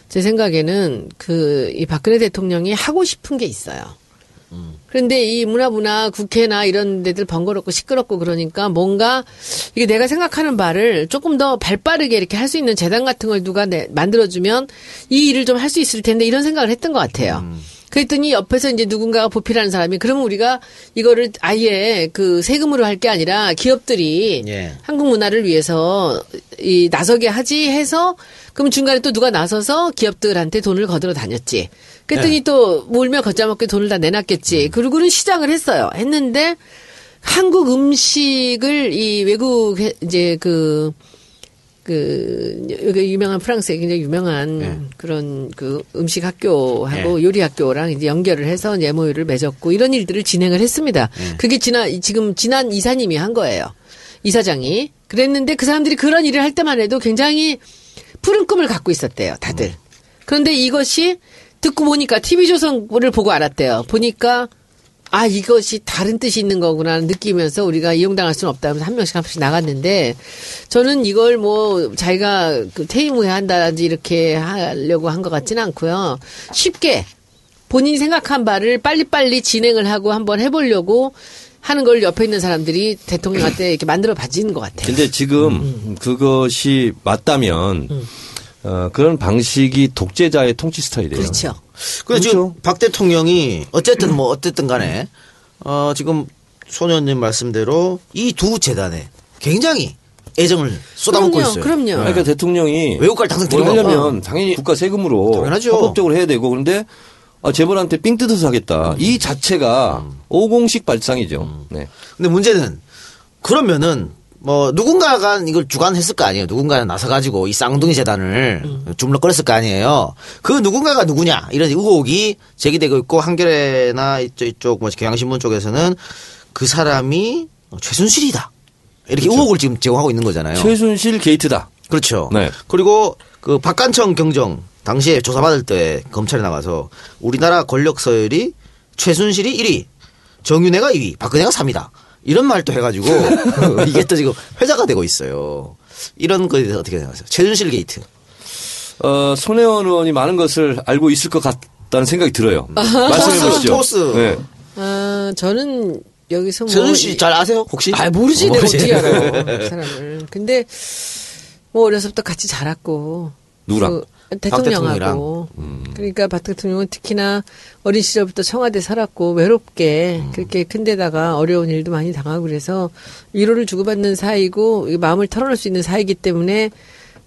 제 생각에는 그 이 박근혜 대통령이 하고 싶은 게 있어요. 그런데 이 문화부나 국회나 이런 데들 번거롭고 시끄럽고 그러니까 뭔가 이게 내가 생각하는 바를 조금 더 발빠르게 이렇게 할 수 있는 재단 같은 걸 누가 내, 만들어주면 이 일을 좀 할 수 있을 텐데 이런 생각을 했던 것 같아요. 음. 그랬더니 옆에서 이제 누군가가 보필하는 사람이 그러면 우리가 이거를 아예 그 세금으로 할 게 아니라 기업들이 예. 한국 문화를 위해서 이 나서게 하지 해서 그럼 중간에 또 누가 나서서 기업들한테 돈을 거들어 다녔지. 그랬더니 예. 또 몰며 걷자먹게 돈을 다 내놨겠지. 음. 그러고는 시작을 했어요. 했는데 한국 음식을 이 외국 이제 그 그 유명한 프랑스에 굉장히 유명한 네. 그런 그 음식 학교하고 네. 요리 학교랑 이제 연결을 해서 엠오유를 맺었고 이런 일들을 진행을 했습니다. 네. 그게 지난 지금 지난 이사님이 한 거예요. 이사장이 그랬는데 그 사람들이 그런 일을 할 때만 해도 굉장히 푸른 꿈을 갖고 있었대요, 다들. 음. 그런데 이것이 듣고 보니까 티비조선을 보고 알았대요. 보니까 아 이것이 다른 뜻이 있는 거구나 느끼면서 우리가 이용당할 수는 없다면서 한 명씩 한 명씩 나갔는데 저는 이걸 뭐 자기가 그 퇴임해야 한다든지 이렇게 하려고 한 것 같지는 않고요. 쉽게 본인이 생각한 바를 빨리빨리 진행을 하고 한번 해보려고 하는 걸 옆에 있는 사람들이 대통령한테 이렇게 만들어 봐지는 것 같아요. 근데 지금 음. 그것이 맞다면 음. 어, 그런 방식이 독재자의 통치 스타일이에요. 그렇죠. 그래서 그렇죠. 지금 박 대통령이 어쨌든 뭐 어쨌든 간에 어, 지금 손 의원님 말씀대로 이 두 재단에 굉장히 애정을 쏟아붓고 그럼요, 있어요. 그럼요. 그러니까 대통령이 외국갈 당장 들어가려면 당연히 국가 세금으로 당연하죠. 합법적으로 해야 되고 그런데 아, 재벌한테 삥 뜯어서 하겠다. 음. 이 자체가 음. 오공식 발상이죠. 음. 네. 근데 문제는 그러면은 뭐 누군가가 이걸 주관했을 거 아니에요. 누군가는 나서가지고 이 쌍둥이 재단을 음. 주물럭거렸을 거 아니에요. 그 누군가가 누구냐 이런 의혹이 제기되고 있고, 한겨레나 이쪽, 이쪽 뭐 경향신문 쪽에서는 그 사람이 최순실이다 이렇게 그렇죠. 의혹을 지금 제공하고 있는 거잖아요. 최순실 게이트다. 그렇죠. 네. 그리고 그 박관청 경정 당시에 조사받을 때 검찰에 나가서 우리나라 권력 서열이 최순실이 일 위, 정윤회가 이 위, 박근혜가 삼 위다. 이런 말도 해가지고 이게 또 지금 회자가 되고 있어요. 이런 거에 대해서 어떻게 생각하세요? 최순실 게이트. 어, 손혜원 의원이 많은 것을 알고 있을 것 같다는 생각이 들어요. 말씀해 보시죠. 토스. 네. 아, 저는 여기서 뭐. 최순실 잘 아세요? 혹시? 아, 모르지. 내가 어떻게 알아요. 그 사람을. 근데 뭐 어려서부터 같이 자랐고. 누구랑? 그 대통령하고. 음. 그러니까 박 대통령은 특히나 어린 시절부터 청와대 살았고 외롭게 음. 그렇게 큰 데다가 어려운 일도 많이 당하고 그래서 위로를 주고받는 사이고 마음을 털어낼 수 있는 사이기 때문에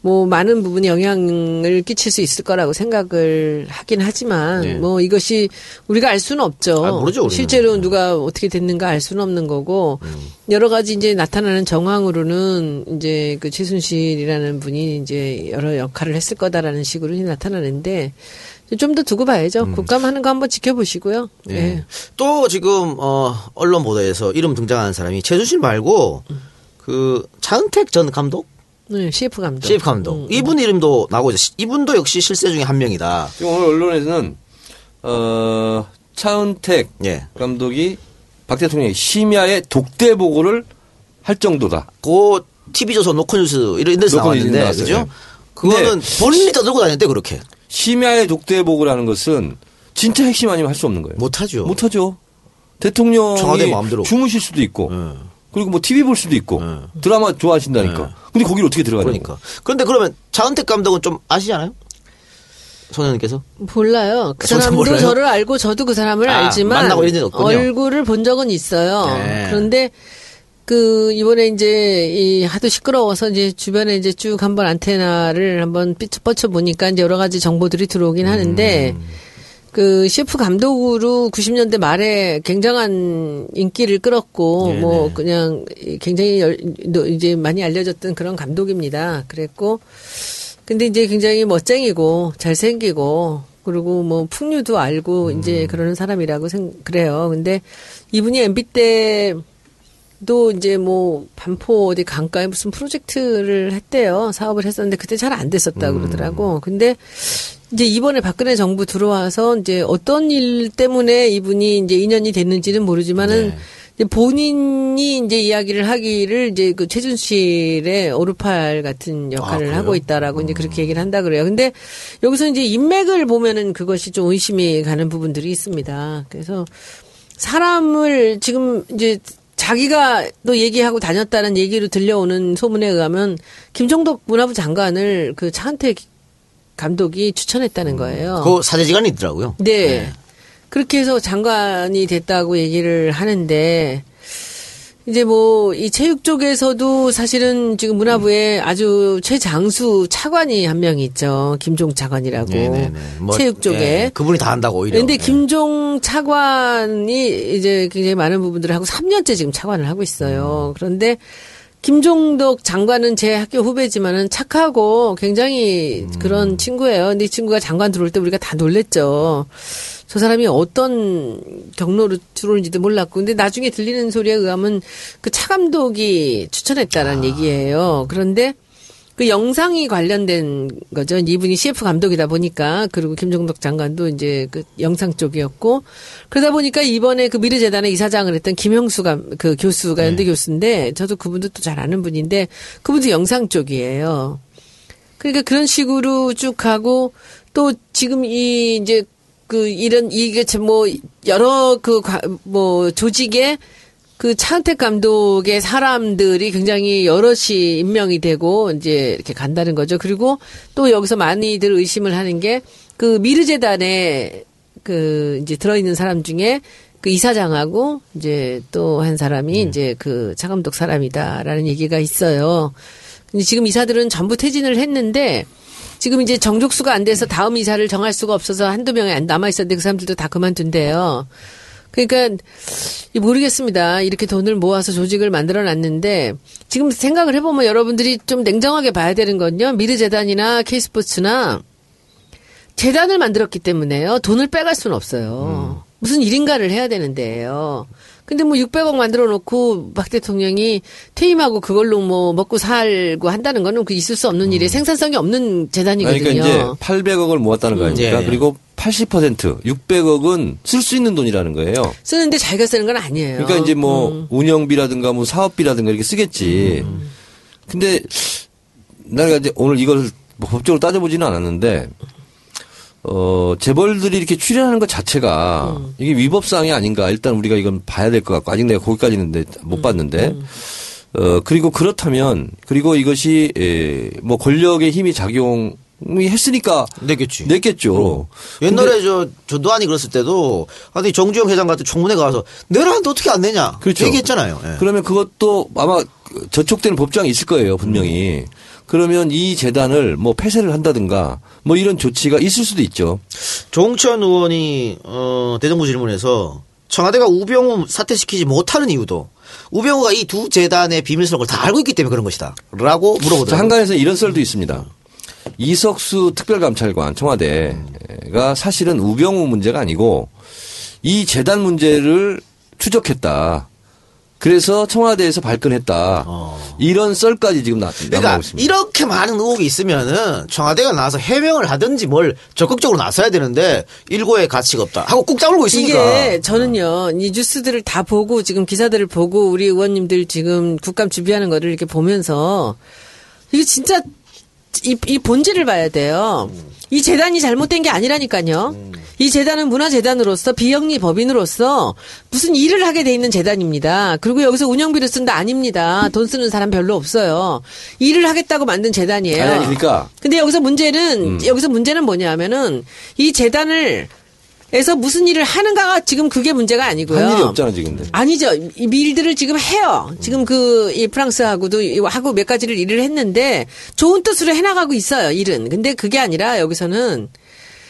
뭐 많은 부분이 영향을 끼칠 수 있을 거라고 생각을 하긴 하지만 네. 뭐 이것이 우리가 알 수는 없죠. 아, 모르죠, 실제로 누가 어떻게 됐는가 알 수는 없는 거고 음. 여러 가지 이제 나타나는 정황으로는 이제 그 최순실이라는 분이 이제 여러 역할을 했을 거다라는 식으로 나타나는데 좀 더 두고 봐야죠. 음. 국감하는 거 한번 지켜보시고요. 네. 네. 또 지금 어 언론 보도에서 이름 등장하는 사람이 최순실 말고 음. 그 차은택 전 감독. 네, 씨에프 감독. 씨에프 감독. 음, 이분 음. 이름도 나오고 있어요. 이분도 역시 실세 중에 한 명이다. 지금 오늘 언론에서는 어, 차은택 예. 감독이 박 대통령의 심야에 독대 보고를 할 정도다. 그 티비조선 노컷뉴스 이런 데서 나왔는데 그죠? 그거는 본인이 떠들고 다녔대 그렇게. 심야에 독대 보고라는 것은 진짜 핵심 아니면 할 수 없는 거예요. 못하죠. 못하죠. 대통령이 주무실 수도 있고. 음. 그리고 뭐 티비 볼 수도 있고 네. 드라마 좋아하신다니까. 네. 근데 거기를 어떻게 들어가냐고. 그러니까. 그런데 그러면 차은택 감독은 좀 아시잖아요. 손현님께서 몰라요. 그 사람도 몰라요? 저를 알고 저도 그 사람을 아, 알지만 만나고 이런 적은 없군요. 얼굴을 본 적은 있어요. 네. 그런데 그 이번에 이제 이 하도 시끄러워서 이제 주변에 이제 쭉 한번 안테나를 한번 뻗쳐 보니까 이제 여러 가지 정보들이 들어오긴 하는데. 음. 그 씨에프 감독으로 구십 년대 말에 굉장한 인기를 끌었고 네네. 뭐 그냥 굉장히 열, 이제 많이 알려졌던 그런 감독입니다. 그랬고 근데 이제 굉장히 멋쟁이고 잘생기고 그리고 뭐 풍류도 알고 음. 이제 그러는 사람이라고 생 그래요. 근데 이분이 엠비 때 또 이제 뭐 반포 어디 강가에 무슨 프로젝트를 했대요. 사업을 했었는데 그때 잘 안 됐었다고 음. 그러더라고. 근데 이제 이번에 박근혜 정부 들어와서 이제 어떤 일 때문에 이분이 이제 인연이 됐는지는 모르지만은 네. 이제 본인이 이제 이야기를 하기를 이제 그 최순실의 오르팔 같은 역할을 아, 하고 있다라고 음. 이제 그렇게 얘기를 한다 그래요. 근데 여기서 이제 인맥을 보면은 그것이 좀 의심이 가는 부분들이 있습니다. 그래서 사람을 지금 이제 자기가 또 얘기하고 다녔다는 얘기로 들려오는 소문에 의하면 김종덕 문화부 장관을 그 차은택 감독이 추천했다는 거예요. 그 사제지간이 있더라고요. 네. 네. 그렇게 해서 장관이 됐다고 얘기를 하는데 이제 뭐 이 체육 쪽에서도 사실은 지금 문화부에 음. 아주 최장수 차관이 한 명이 있죠. 김종 차관이라고. 네네네. 뭐, 체육 쪽에. 네. 그분이 다 한다고 오히려. 그런데 김종 차관이 이제 굉장히 많은 부분들을 하고 삼 년째 지금 차관을 하고 있어요. 그런데 김종덕 장관은 제 학교 후배지만은 착하고 굉장히 음. 그런 친구예요. 근데 이 친구가 장관 들어올 때 우리가 다 놀랬죠. 저 사람이 어떤 경로로 들어오는지도 몰랐고. 근데 나중에 들리는 소리에 의하면 그 차 감독이 추천했다라는 아. 얘기예요. 그런데 그 영상이 관련된 거죠. 이분이 씨에프 감독이다 보니까 그리고 김종덕 장관도 이제 그 영상 쪽이었고 그러다 보니까 이번에 그 미르재단의 이사장을 했던 김형수 감, 그 교수가 연대 네. 교수인데 저도 그분도 또 잘 아는 분인데 그분도 영상 쪽이에요. 그러니까 그런 식으로 쭉 하고 또 지금 이 이제 그 이런 이게 뭐 여러 그 뭐 조직에 그 차은택 감독의 사람들이 굉장히 여럿이 임명이 되고 이제 이렇게 간다는 거죠. 그리고 또 여기서 많이들 의심을 하는 게 그 미르재단에 그 이제 들어있는 사람 중에 그 이사장하고 이제 또 한 사람이 음. 이제 그 차 감독 사람이다라는 얘기가 있어요. 근데 지금 이사들은 전부 퇴진을 했는데 지금 이제 정족수가 안 돼서 다음 이사를 정할 수가 없어서 한두 명이 남아있었는데 그 사람들도 다 그만둔대요. 그러니까 모르겠습니다. 이렇게 돈을 모아서 조직을 만들어놨는데 지금 생각을 해보면 여러분들이 좀 냉정하게 봐야 되는 건요. 미르재단이나 K스포츠나 재단을 만들었기 때문에요. 돈을 빼갈 수는 없어요. 음. 무슨 일인가를 해야 되는데요. 근데 뭐 육백억 만들어 놓고 박 대통령이 퇴임하고 그걸로 뭐 먹고 살고 한다는 거는 그 있을 수 없는 음. 일이 생산성이 없는 재단이거든요. 그러니까 이제 팔백억을 모았다는 거 아닙니까? 음. 예. 그리고 팔십 퍼센트 육백억은 쓸 수 있는 돈이라는 거예요. 쓰는데 자기가 쓰는 건 아니에요. 그러니까 이제 뭐 음. 운영비라든가 뭐 사업비라든가 이렇게 쓰겠지. 음. 근데 내가 이제 오늘 이걸 뭐 법적으로 따져보지는 않았는데 어, 재벌들이 이렇게 출연하는 것 자체가 음. 이게 위법사항이 아닌가. 일단 우리가 이건 봐야 될 것 같고, 아직 내가 거기까지는 못 음. 봤는데, 음. 어, 그리고 그렇다면, 그리고 이것이, 에, 뭐 권력의 힘이 작용, 했으니까 냈겠지. 냈겠죠. 음. 옛날에 저 전두환이 그랬을 때도 아니 정주영 회장 같은 청문회 가서 내라는데 어떻게 안 내냐. 그렇죠. 얘기했잖아요. 예. 그러면 그것도 아마 저촉되는 법조항이 있을 거예요, 분명히. 음. 그러면 이 재단을 뭐 폐쇄를 한다든가 뭐 이런 조치가 있을 수도 있죠. 정치현 의원이 어, 대정부 질문에서 청와대가 우병우 사퇴시키지 못하는 이유도 우병우가 이 두 재단의 비밀스러운 걸 다 알고 있기 때문에 그런 것이다 라고 물어보더라고요. 한간에서 이런 썰도 있습니다. 이석수 특별감찰관 청와대가 사실은 우병우 문제가 아니고 이 재단 문제를 추적했다. 그래서 청와대에서 발끈했다. 어. 이런 썰까지 지금 나오고 그러니까 있습니다. 이렇게 많은 의혹이 있으면은 청와대가 나와서 해명을 하든지 뭘 적극적으로 나서야 되는데 일고의 가치가 없다 하고 꾹 다물고 있으니까. 이게 저는요. 이 뉴스들을 다 보고 지금 기사들을 보고 우리 의원님들 지금 국감 준비하는 거를 이렇게 보면서 이게 진짜 이, 이 본질을 봐야 돼요. 이 재단이 잘못된 게 아니라니까요. 이 재단은 문화재단으로서 비영리 법인으로서 무슨 일을 하게 돼 있는 재단입니다. 그리고 여기서 운영비를 쓴다 아닙니다. 돈 쓰는 사람 별로 없어요. 일을 하겠다고 만든 재단이에요. 아니, 그러니까. 근데 여기서 문제는 음. 여기서 문제는 뭐냐면은 이 재단을 에서 무슨 일을 하는가가 지금 그게 문제가 아니고요. 한 일이 없잖아 지금. 아니죠. 이 일들을 지금 해요. 지금 그 이 프랑스하고도 하고 몇 가지를 일을 했는데 좋은 뜻으로 해나가고 있어요. 일은. 근데 그게 아니라 여기서는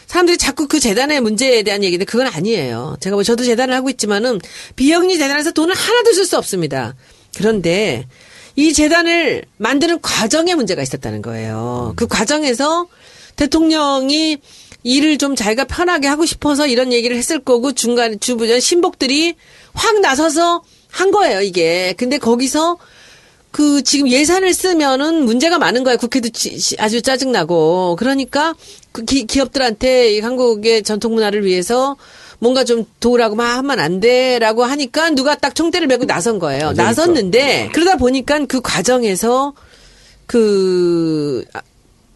사람들이 자꾸 그 재단의 문제에 대한 얘기인데 그건 아니에요. 제가 뭐 저도 재단을 하고 있지만은 비영리 재단에서 돈을 하나도 쓸 수 없습니다. 그런데 이 재단을 만드는 과정에 문제가 있었다는 거예요. 그 과정에서 대통령이 일을 좀 자기가 편하게 하고 싶어서 이런 얘기를 했을 거고 중간 주부전 신복들이 확 나서서 한 거예요 이게. 근데 거기서 그 지금 예산을 쓰면은 문제가 많은 거예요. 국회도 아주 짜증나고 그러니까 그 기, 기업들한테 이 한국의 전통 문화를 위해서 뭔가 좀 도우라고 막 하면 안 돼라고 하니까 누가 딱 총대를 메고 나선 거예요. 그러니까. 나섰는데 그러다 보니까 그 과정에서 그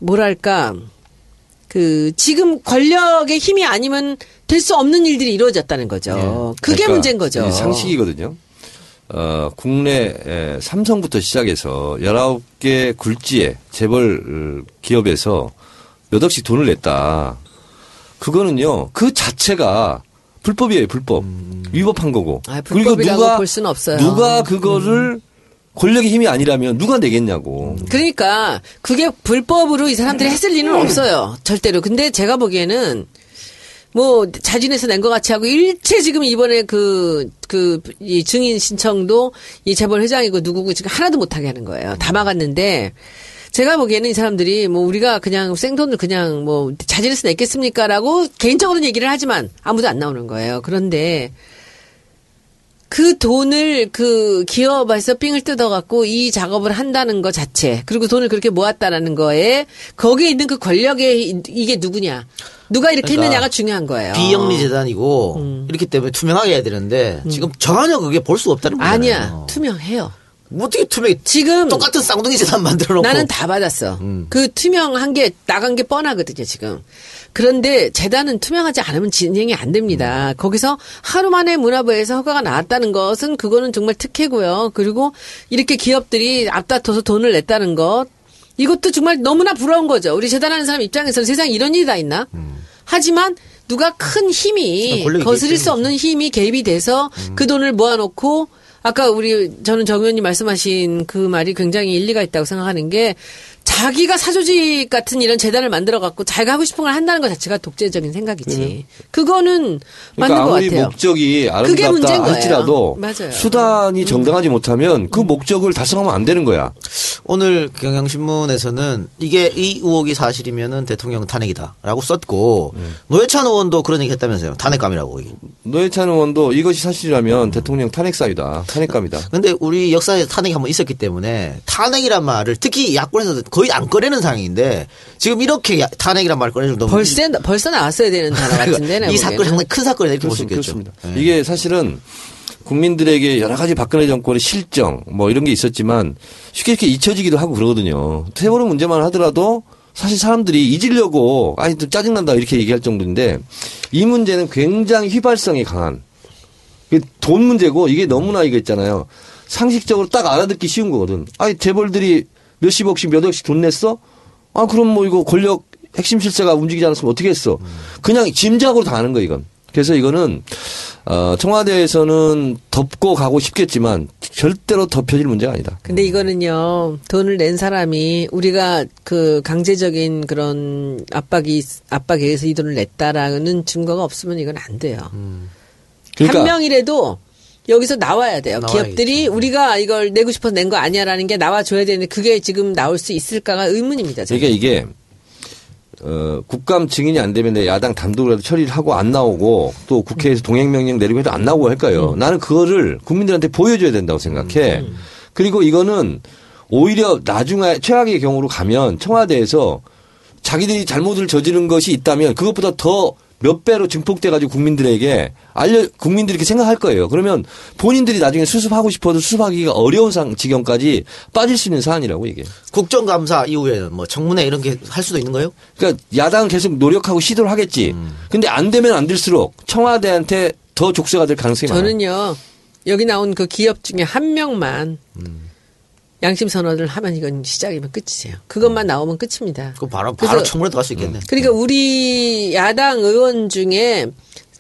뭐랄까. 그 지금 권력의 힘이 아니면 될 수 없는 일들이 이루어졌다는 거죠. 예. 그게 그러니까 문제인 거죠. 상식이거든요. 어, 국내 삼성부터 시작해서 열아홉 개 굴지에 재벌 기업에서 몇 억씩 돈을 냈다. 그거는요. 그 자체가 불법이에요. 불법. 음. 위법한 거고. 아, 그리고 누가 볼 수는 없어요. 누가 그거를 음. 권력의 힘이 아니라면 누가 내겠냐고. 그러니까 그게 불법으로 이 사람들이 했을 리는 없어요. 절대로. 근데 제가 보기에는 뭐 자진해서 낸 것 같이 하고 일체 지금 이번에 그, 그 이 증인 신청도 이 재벌 회장이고 누구고 지금 하나도 못하게 하는 거예요. 다 막았는데 제가 보기에는 이 사람들이 뭐 우리가 그냥 생돈을 그냥 뭐 자진해서 냈겠습니까라고 개인적으로는 얘기를 하지만 아무도 안 나오는 거예요. 그런데 그 돈을 그 기업에서 삥을 뜯어갖고 이 작업을 한다는 것 자체 그리고 돈을 그렇게 모았다라는 거에 거기에 있는 그 권력의 이게 누구냐 누가 이렇게 그러니까 했느냐가 중요한 거예요. 비영리 재단이고 음. 이렇기 때문에 투명하게 해야 되는데 음. 지금 전혀 그게 볼 수가 없다는 거예요. 아니야 투명해요. 뭐 어떻게 투명해. 지금 똑같은 쌍둥이 재단 만들어놓고. 나는 다 받았어. 음. 그 투명한 게 나간 게 뻔하거든요 지금. 그런데 재단은 투명하지 않으면 진행이 안 됩니다. 음. 거기서 하루 만에 문화부에서 허가가 나왔다는 것은 그거는 정말 특혜고요. 그리고 이렇게 기업들이 앞다퉈서 돈을 냈다는 것. 이것도 정말 너무나 부러운 거죠. 우리 재단하는 사람 입장에서는 세상에 이런 일이 다 있나? 음. 하지만 누가 큰 힘이 거스릴 수 없는 힘이 개입이 돼서 음. 그 돈을 모아놓고 아까 우리 저는 정 의원님 말씀하신 그 말이 굉장히 일리가 있다고 생각하는 게 자기가 사조직 같은 이런 재단을 만들어 갖고 자기가 하고 싶은 걸 한다는 것 자체가 독재적인 생각이지. 네. 그거는 그러니까 맞는 것 같아요. 목적이 아름답다 할지라도 수단이 정당하지 음. 못하면 그 음. 목적을 달성하면 안 되는 거야. 오늘 경향신문에서는 이게 이 의혹이 사실이면은 대통령 탄핵이다라고 썼고 음. 노회찬 의원도 그런 얘기 했다면서요. 탄핵감이라고. 노회찬 의원도 이것이 사실이라면 음. 대통령 탄핵사유다. 탄핵감이다. 근데 우리 역사에 탄핵이 한번 있었기 때문에 탄핵이란 말을 특히 야권에서 거의 안 꺼내는 상황인데 지금 이렇게 야, 탄핵이란 말 꺼내주면 너무 벌써, 일... 벌써 나왔어야 되는 단어 같은데. 이 사건이 상당히 큰 사건이다 이렇게 볼 수 있겠죠. 그렇습니다. 네. 이게 사실은 국민들에게 여러 가지 박근혜 정권의 실정 뭐 이런 게 있었지만 쉽게 이렇게 잊혀지기도 하고 그러거든요. 세월호 문제만 하더라도 사실 사람들이 잊으려고 아니 좀 짜증난다 이렇게 얘기할 정도인데 이 문제는 굉장히 휘발성이 강한 돈 문제고 이게 너무나 이거 있잖아요. 상식적으로 딱 알아듣기 쉬운 거거든. 아니 재벌들이 몇십억씩 몇억씩 돈 냈어? 아 그럼 뭐 이거 권력 핵심 실세가 움직이지 않았으면 어떻게 했어? 그냥 짐작으로 다 아는 거 이건. 그래서 이거는 어, 청와대에서는 덮고 가고 싶겠지만 절대로 덮여질 문제가 아니다. 근데 이거는요. 돈을 낸 사람이 우리가 그 강제적인 그런 압박이 압박에 의해서 이 돈을 냈다라는 증거가 없으면 이건 안 돼요. 음. 그러니까. 한 명이라도 여기서 나와야 돼요. 기업들이 있죠. 우리가 이걸 내고 싶어서 낸 거 아니야라는 게 나와줘야 되는데 그게 지금 나올 수 있을까가 의문입니다. 저는. 그러니까 이게 어, 국감 증인이 안 되면 야당 단독으로 처리를 하고 안 나오고 또 국회에서 동행명령 내리고 해도 안 나오고 할까요? 음. 나는 그거를 국민들한테 보여줘야 된다고 생각해. 음. 그리고 이거는 오히려 나중에 최악의 경우로 가면 청와대에서 자기들이 잘못을 저지른 것이 있다면 그것보다 더 몇 배로 증폭돼가지고 국민들에게 알려, 국민들이 이렇게 생각할 거예요. 그러면 본인들이 나중에 수습하고 싶어도 수습하기가 어려운 상, 지경까지 빠질 수 있는 사안이라고 이게. 국정감사 이후에는 뭐 청문회 이런 게 할 수도 있는 거예요? 그러니까 야당은 계속 노력하고 시도를 하겠지. 음. 근데 안 되면 안 될수록 청와대한테 더 족쇄가 될 가능성이 저는요, 많아요. 저는요, 여기 나온 그 기업 중에 한 명만 음. 양심 선언을 하면 이건 시작이면 끝이세요. 그것만 나오면 끝입니다. 그 바로 바로 청문회 들어갈 수 있겠네. 그러니까 우리 야당 의원 중에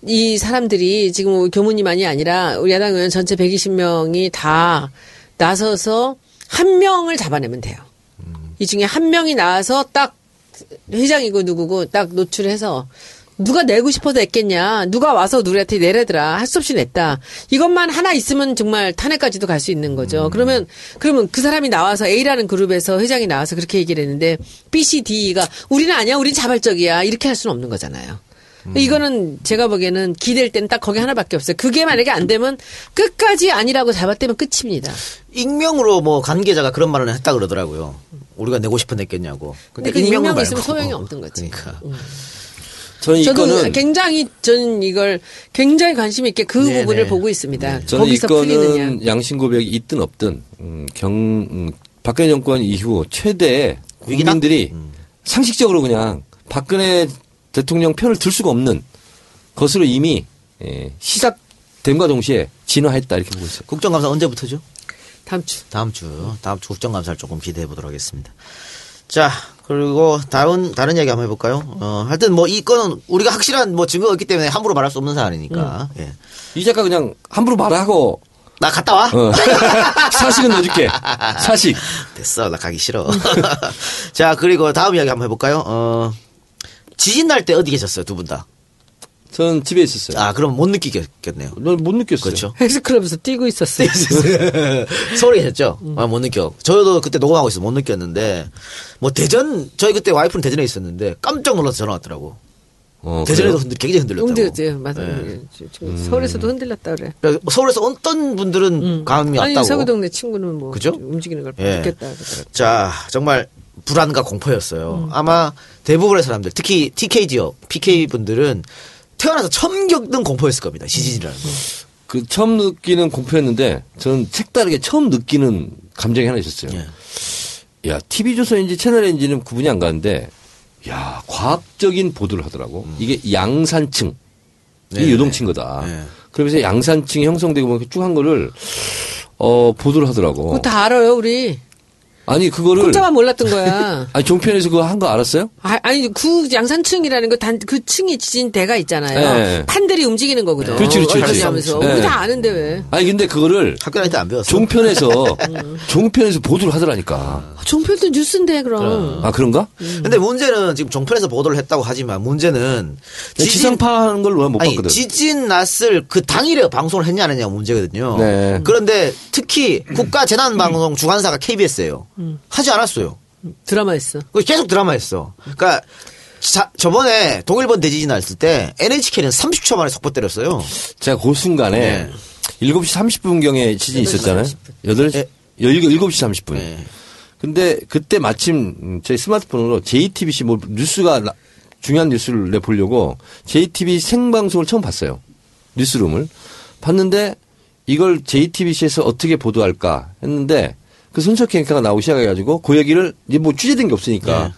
이 사람들이 지금 교문님만이 아니라 우리 야당 의원 전체 백이십 명이 다 나서서 한 명을 잡아내면 돼요. 이 중에 한 명이 나와서 딱 회장이고 누구고 딱 노출해서 누가 내고 싶어서 냈겠냐. 누가 와서 누리한테 내래더라. 할 수 없이 냈다. 이것만 하나 있으면 정말 탄핵까지도 갈 수 있는 거죠. 음. 그러면 그러면 그 사람이 나와서 A라는 그룹에서 회장이 나와서 그렇게 얘기를 했는데 B, C, D가 우리는 아니야. 우린 자발적이야. 이렇게 할 수는 없는 거잖아요. 음. 이거는 제가 보기에는 기댈 때는 딱 거기 하나밖에 없어요. 그게 만약에 안 되면 끝까지 아니라고 잡아떼면 끝입니다. 익명으로 뭐 관계자가 그런 말을 했다 그러더라고요. 우리가 내고 싶어 냈겠냐고. 근데, 근데 그 익명이 말고. 있으면 소용이 없는 거지. 그러니까. 음. 저는 저도 굉장히 저는 이걸 굉장히 관심 있게 그 네네. 부분을 보고 있습니다. 네. 저는 거기서 풀리느냐. 양심 고백이 있든 없든 음, 경 음, 박근혜 정권 이후 최대의 국민들이 음. 상식적으로 그냥 박근혜 대통령 편을 들 수가 없는 것으로 이미 예, 시작됨과 동시에 진화했다 이렇게 보고 있어요. 국정감사 언제부터죠? 다음 주. 다음 주. 다음 주 국정감사를 조금 기대해 보도록 하겠습니다. 자. 그리고 다른 다른 얘기 한번 해볼까요? 어, 하여튼 뭐 이 건은 우리가 확실한 뭐 증거가 없기 때문에 함부로 말할 수 없는 사안이니까. 음. 예. 이 작가 그냥 함부로 말하고 나 갔다 와. 어. 사식은 넣어줄게. 사식. 됐어, 나 가기 싫어. 자, 그리고 다음 이야기 한번 해볼까요? 어, 지진 날 때 어디 계셨어요, 두 분 다? 전 집에 있었어요. 아, 그럼 못 느끼겠네요. 난 못 느꼈어요. 그렇죠. 헬스클럽에서 뛰고 있었어요. 서울에 계셨죠? 음. 아, 못 느껴. 저도 그때 녹음하고 있어서 못 느꼈는데, 뭐 대전, 저희 그때 와이프는 대전에 있었는데 깜짝 놀라서 전화 왔더라고. 어, 대전에도 흔들, 굉장히 흔들렸다고. 흔들렸죠. 맞아요. 네. 음. 서울에서도 흔들렸다 그래. 그러니까 서울에서 어떤 분들은 음. 감이 아니, 왔다고. 아니, 서구 동네 친구는 뭐 그죠? 움직이는 걸 네. 느꼈다 그러더라고. 자, 정말 불안과 공포였어요. 음. 아마 대부분의 사람들, 특히 티케이 지역, 피케이 분들은 태어나서 처음 겪는 공포였을 겁니다. 지진이라는 거. 그 처음 느끼는 공포였는데 저는 색다르게 처음 느끼는 감정이 하나 있었어요. 예. 야, 티비조선인지 채널인지는 구분이 안 가는데 야, 과학적인 보도를 하더라고. 음. 이게 양산층이 네. 요동친 거다. 네. 그러면서 양산층이 형성되고 쭉 한 거를 어, 보도를 하더라고. 그거 다 알아요, 우리. 아니 그거를 혼자만 몰랐던 거야. 아니 종편에서 그거 한 거 알았어요? 아, 아니 그 양산층이라는 거 단 그 층이 지진대가 있잖아요. 네. 판들이 움직이는 거거든. 그렇지, 그렇지, 그렇지. 하면서 네. 우리 다 아는데 왜? 아니 근데 그거를 학교 다닐 때 안 배웠어. 종편에서 종편에서 보도를 하더라니까. 아, 종편도 뉴스인데 그럼. 아 그런가? 음. 근데 문제는 지금 종편에서 보도를 했다고 하지만 문제는 지진, 지상파 하는 걸 왜 못 봤거든. 지진 났을 그 당일에 방송을 했냐 안 했냐 문제거든요. 네. 그런데 특히 국가재난방송 음. 주관사가 케이비에스예요. 음. 하지 않았어요. 드라마 했어. 계속 드라마 했어. 그러니까 자, 저번에 동일본 대지진 났을 때 엔에이치케이는 삼십 초 만에 속보 때렸어요. 제가 그 순간에 네. 일곱 시 삼십 분경에 지진이 있었잖아요. 여덟 시, 일곱 시 삼십 분. 네. 근데 그때 마침 제 스마트폰으로 제이티비씨 뭐 뉴스가 나, 중요한 뉴스를 내 보려고 제이티비씨 생방송을 처음 봤어요. 뉴스룸을. 봤는데 이걸 제이티비씨에서 어떻게 보도할까 했는데 그 손석희 앵커가 나오기 시작해가지고 그 얘기를 이제 뭐 취재된 게 없으니까 네.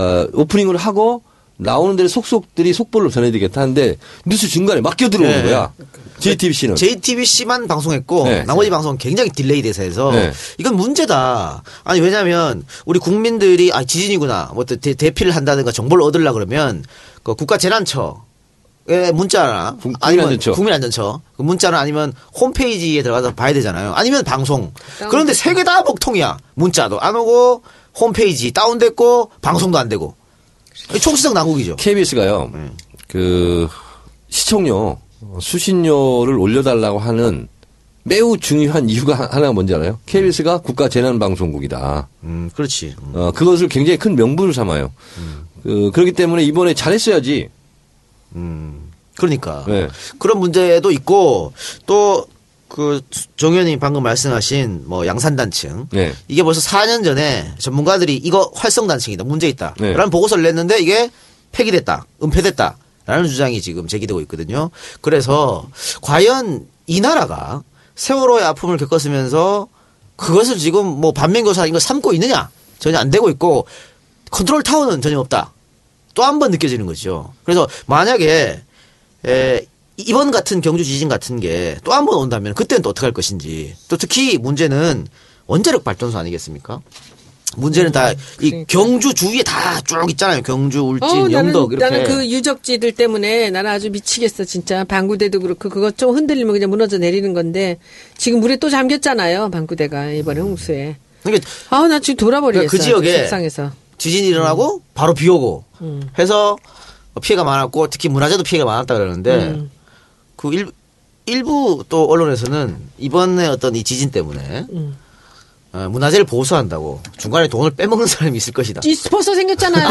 어, 오프닝을 하고 나오는 데는 속속들이 속보를 전해드리겠다 하는데 뉴스 중간에 막 끼어들어오는 네. 거야. 제이티비씨는. 제이티비씨만 방송했고 네. 나머지 방송은 굉장히 딜레이 돼서 해서 네. 이건 문제다. 아니 왜냐하면 우리 국민들이 아 지진이구나 뭐 대, 대피를 한다든가 정보를 얻으려고 그러면 그 국가재난처. 예, 문자나 국, 아니면 국민안전처. 국민안전처 문자나 아니면 홈페이지에 들어가서 봐야 되잖아요. 아니면 방송. 그런데 세 개 다 먹통이야. 문자도 안 오고 홈페이지 다운됐고 방송도 안 되고 총수석 난국이죠. 케이비에스가요. 네. 그 시청료 수신료를 올려달라고 하는 매우 중요한 이유가 하나가 뭔지 알아요? 케이비에스가 국가재난방송국이다. 음, 그렇지. 음. 어, 그것을 굉장히 큰 명분을 삼아요. 음. 그, 그렇기 때문에 이번에 잘했어야지. 음, 그러니까. 네. 그런 문제도 있고, 또, 그, 정 의원님 방금 말씀하신, 뭐, 양산단층. 네. 이게 벌써 사 년 전에 전문가들이 이거 활성단층이다, 문제 있다. 네. 라는 보고서를 냈는데 이게 폐기됐다, 은폐됐다. 라는 주장이 지금 제기되고 있거든요. 그래서, 과연 이 나라가 세월호의 아픔을 겪었으면서 그것을 지금 뭐, 반민교사 이걸 삼고 있느냐? 전혀 안 되고 있고, 컨트롤 타워는 전혀 없다. 또 한 번 느껴지는 거죠. 그래서 만약에 에, 이번 같은 경주 지진 같은 게 또 한 번 온다면 그때는 또 어떻게 할 것인지. 또 특히 문제는 원자력 발전소 아니겠습니까? 문제는 다 이 경주 주위에 다 쭉 있잖아요. 경주, 울진, 어, 영덕 나는, 이렇게. 나는 그 유적지들 때문에 나는 아주 미치겠어 진짜. 방구대도 그렇고 그것 좀 흔들리면 그냥 무너져 내리는 건데 지금 물에 또 잠겼잖아요. 방구대가 이번에 홍수에. 그러니까 아우 나 지금 돌아버리겠어. 그러니까 그 지역에 상에서 지진이 일어나고 음. 바로 비 오고 음. 해서 피해가 많았고 특히 문화재도 피해가 많았다 그러는데 음. 그 일, 일부 또 언론에서는 이번에 어떤 이 지진 때문에 음. 문화재를 보수한다고 중간에 돈을 빼먹는 사람이 있을 것이다. 벌써 생겼잖아요.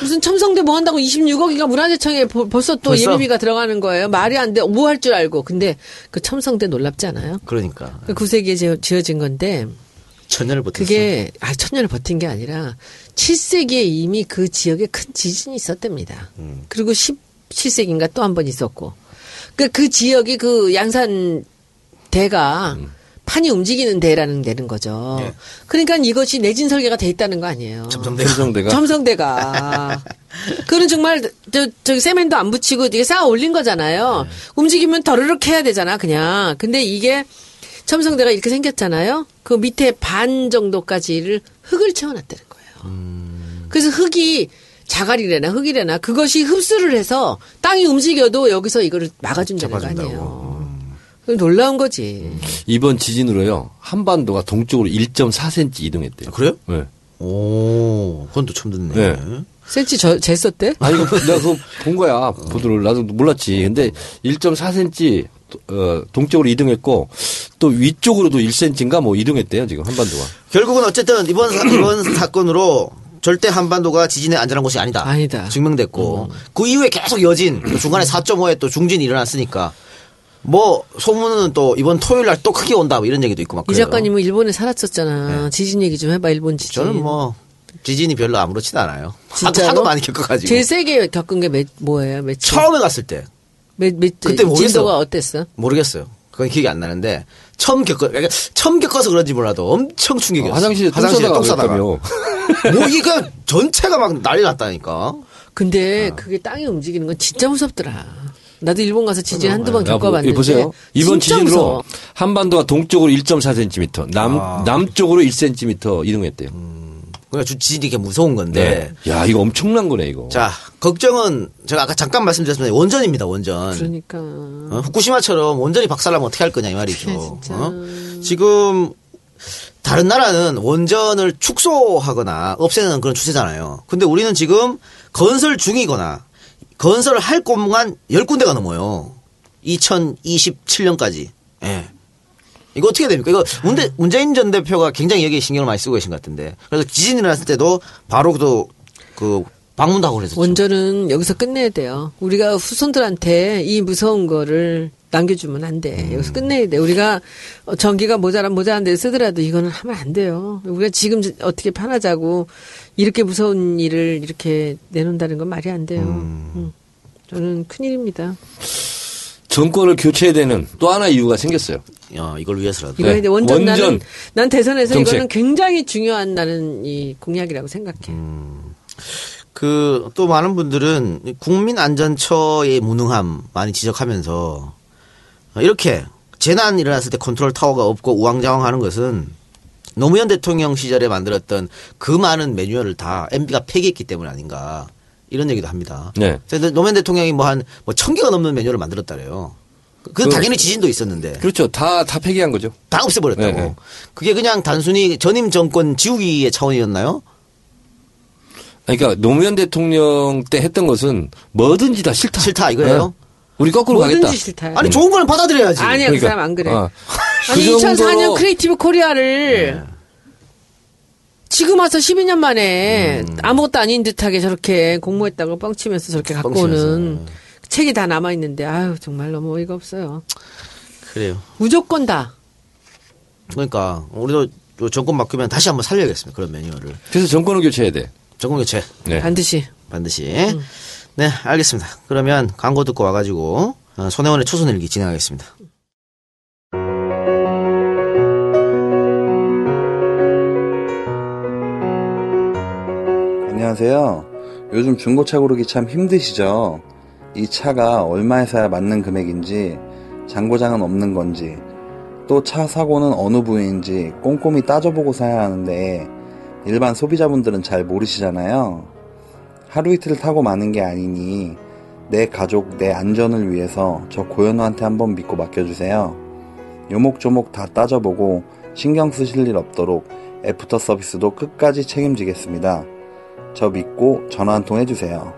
무슨 첨성대 뭐 한다고 이십육억이가 문화재청에 보, 벌써 또 벌써? 예비비가 들어가는 거예요. 말이 안 돼. 뭐 할 줄 알고. 근데 그 첨성대 놀랍지 않아요? 그러니까. 그 구세기에 지어진 건데. 천년을 버텼어. 그게 아 천년을 버틴 게 아니라 칠 세기에 이미 그 지역에 큰 지진이 있었답니다. 음. 그리고 십칠 세기인가 또 한 번 있었고. 그러니까 그 지역이 그 양산 대가 음. 판이 움직이는 대라는 데는 거죠. 예. 그러니까 이것이 내진 설계가 돼 있다는 거 아니에요. 첨성대가. 첨성대가. 첨성대가. 그건 정말 저, 저 세멘도 안 붙이고 이게 쌓아 올린 거잖아요. 예. 움직이면 더르륵 해야 되잖아 그냥. 근데 이게 첨성대가 이렇게 생겼잖아요. 그 밑에 반 정도까지를 흙을 채워놨다는 거예요. 음. 그래서 흙이 자갈이래나 흙이래나 그것이 흡수를 해서 땅이 움직여도 여기서 이거를 막아준다는 거 아니에요. 음. 놀라운 거지. 음. 이번 지진으로요. 한반도가 동쪽으로 일 점 사 센티미터 이동했대요. 아, 그래요? 네. 오, 그건 또 처음 듣네. 네. 센치 저, 쟀었대? 아니, 내가 그거 본 거야. 보도를. 나도 몰랐지. 근데 일 점 사 센티미터 어, 동쪽으로 이동했고 또 위쪽으로도 일 센티미터인가 뭐 이동했대요 지금 한반도가. 결국은 어쨌든 이번 사, 이번 사건으로 절대 한반도가 지진에 안전한 곳이 아니다. 아니다. 증명됐고 음. 그 이후에 계속 여진 또 중간에 사 점 오에 또 중진이 일어났으니까 뭐 소문은 또 이번 토요일 날 또 크게 온다 뭐 이런 얘기도 있고 막 그래요. 이 작가님은 일본에 살았었잖아. 네. 지진 얘기 좀 해봐 일본 지진. 저는 뭐 지진이 별로 아무렇지도 않아요. 진짜로? 하도 많이 겪어가지고. 제일 세게 겪은 게 몇, 뭐예요? 몇 처음에 갔을 때. 몇, 몇, 그때 모르겠어. 진도가 어땠어? 모르겠어요. 그건 기억이 안 나는데 처음 겪어, 그러니까 처음 겪어서 그런지 몰라도 엄청 충격이었어. 어, 화장실에 똥 싸다가. 뭐 이거 전체가 막 난리 났다니까. 근데 어. 그게 땅이 움직이는 건 진짜 무섭더라. 나도 일본 가서 지진 한두 번 겪어봤는데. 야, 보세요. 이번 지진으로 무서워. 한반도가 동쪽으로 일 점 사 센티미터, 남, 아. 남쪽으로 일 센티미터 이동했대요. 음, 그러니까 지진이 이렇게 무서운 건데. 네. 야, 이거 엄청난 거네, 이거. 자, 걱정은 제가 아까 잠깐 말씀드렸지만 원전입니다, 원전. 그러니까. 어? 후쿠시마처럼 원전이 박살나면 어떻게 할 거냐, 이 말이죠. 그래, 어? 지금 다른 나라는 원전을 축소하거나 없애는 그런 추세잖아요. 근데 우리는 지금 건설 중이거나 건설을 할 곳만 열 군데가 넘어요. 이천이십칠 년까지. 예. 이거 어떻게 됩니까? 이거 문재, 문재인 전 대표가 굉장히 여기에 신경을 많이 쓰고 계신 것 같은데. 그래서 지진이 났을 때도 바로 또 그 방문도 하고 그랬었죠. 원전은 여기서 끝내야 돼요. 우리가 후손들한테 이 무서운 거를 남겨주면 안 돼. 여기서 끝내야 돼. 우리가 전기가 모자란 모자란 데 쓰더라도 이거는 하면 안 돼요. 우리가 지금 어떻게 편하자고 이렇게 무서운 일을 이렇게 내놓는다는 건 말이 안 돼요. 음. 음. 저는 큰일입니다. 정권을 교체해야 되는 또 하나 이유가 생겼어요. 야, 이걸 위해서라도. 이거 네. 원전, 원전 나는 난 대선에서 정책. 이거는 굉장히 중요한 나는 이 공약이라고 생각해. 음. 그 또 많은 분들은 국민안전처의 무능함 많이 지적하면서 이렇게 재난이 일어났을 때 컨트롤 타워가 없고 우왕좌왕하는 것은 노무현 대통령 시절에 만들었던 그 많은 매뉴얼을 다 엠비가 폐기했기 때문 아닌가 이런 얘기도 합니다. 네. 노무현 대통령이 뭐 한 뭐 천 개가 넘는 매뉴얼을 만들었다래요. 그 당연히 지진도 있었는데. 그렇죠. 다, 다 폐기한 거죠. 다 없애버렸다고. 네, 네. 그게 그냥 단순히 전임 정권 지우기의 차원이었나요? 그러니까 노무현 대통령 때 했던 것은 뭐든지 다 싫다. 싫다 이거예요? 네. 우리 거꾸로 뭐든지 가겠다. 싫다. 아니 좋은 거는 받아들여야지. 아니야 그러니까. 그 사람 안 그래. 어. 아니 그 이천사 년 크리에이티브 코리아를 네. 지금 와서 십이 년 만에 음. 아무것도 아닌 듯하게 저렇게 공모했다고 뻥치면서 저렇게 갖고 뻥치면서. 오는 책이 다 남아 있는데 아유 정말 너무 어이가 없어요. 그래요. 무조건 다. 그러니까 우리도 정권 바뀌면 다시 한번 살려야겠습니다. 그런 매뉴얼을. 그래서 정권을 교체해야 돼. 정권 교체. 네. 반드시. 반드시. 음. 네, 알겠습니다. 그러면 광고 듣고 와가지고 손혜원의 초선일기 진행하겠습니다. 안녕하세요. 요즘 중고차 고르기 참 힘드시죠? 이 차가 얼마에 사야 맞는 금액인지, 장고장은 없는 건지, 또 차 사고는 어느 부위인지 꼼꼼히 따져보고 사야 하는데 일반 소비자분들은 잘 모르시잖아요. 하루 이틀 타고 마는 게 아니니 내 가족, 내 안전을 위해서 저 고현우한테 한번 믿고 맡겨주세요. 요목조목 다 따져보고 신경 쓰실 일 없도록 애프터 서비스도 끝까지 책임지겠습니다. 저 믿고 전화 한 통 해주세요.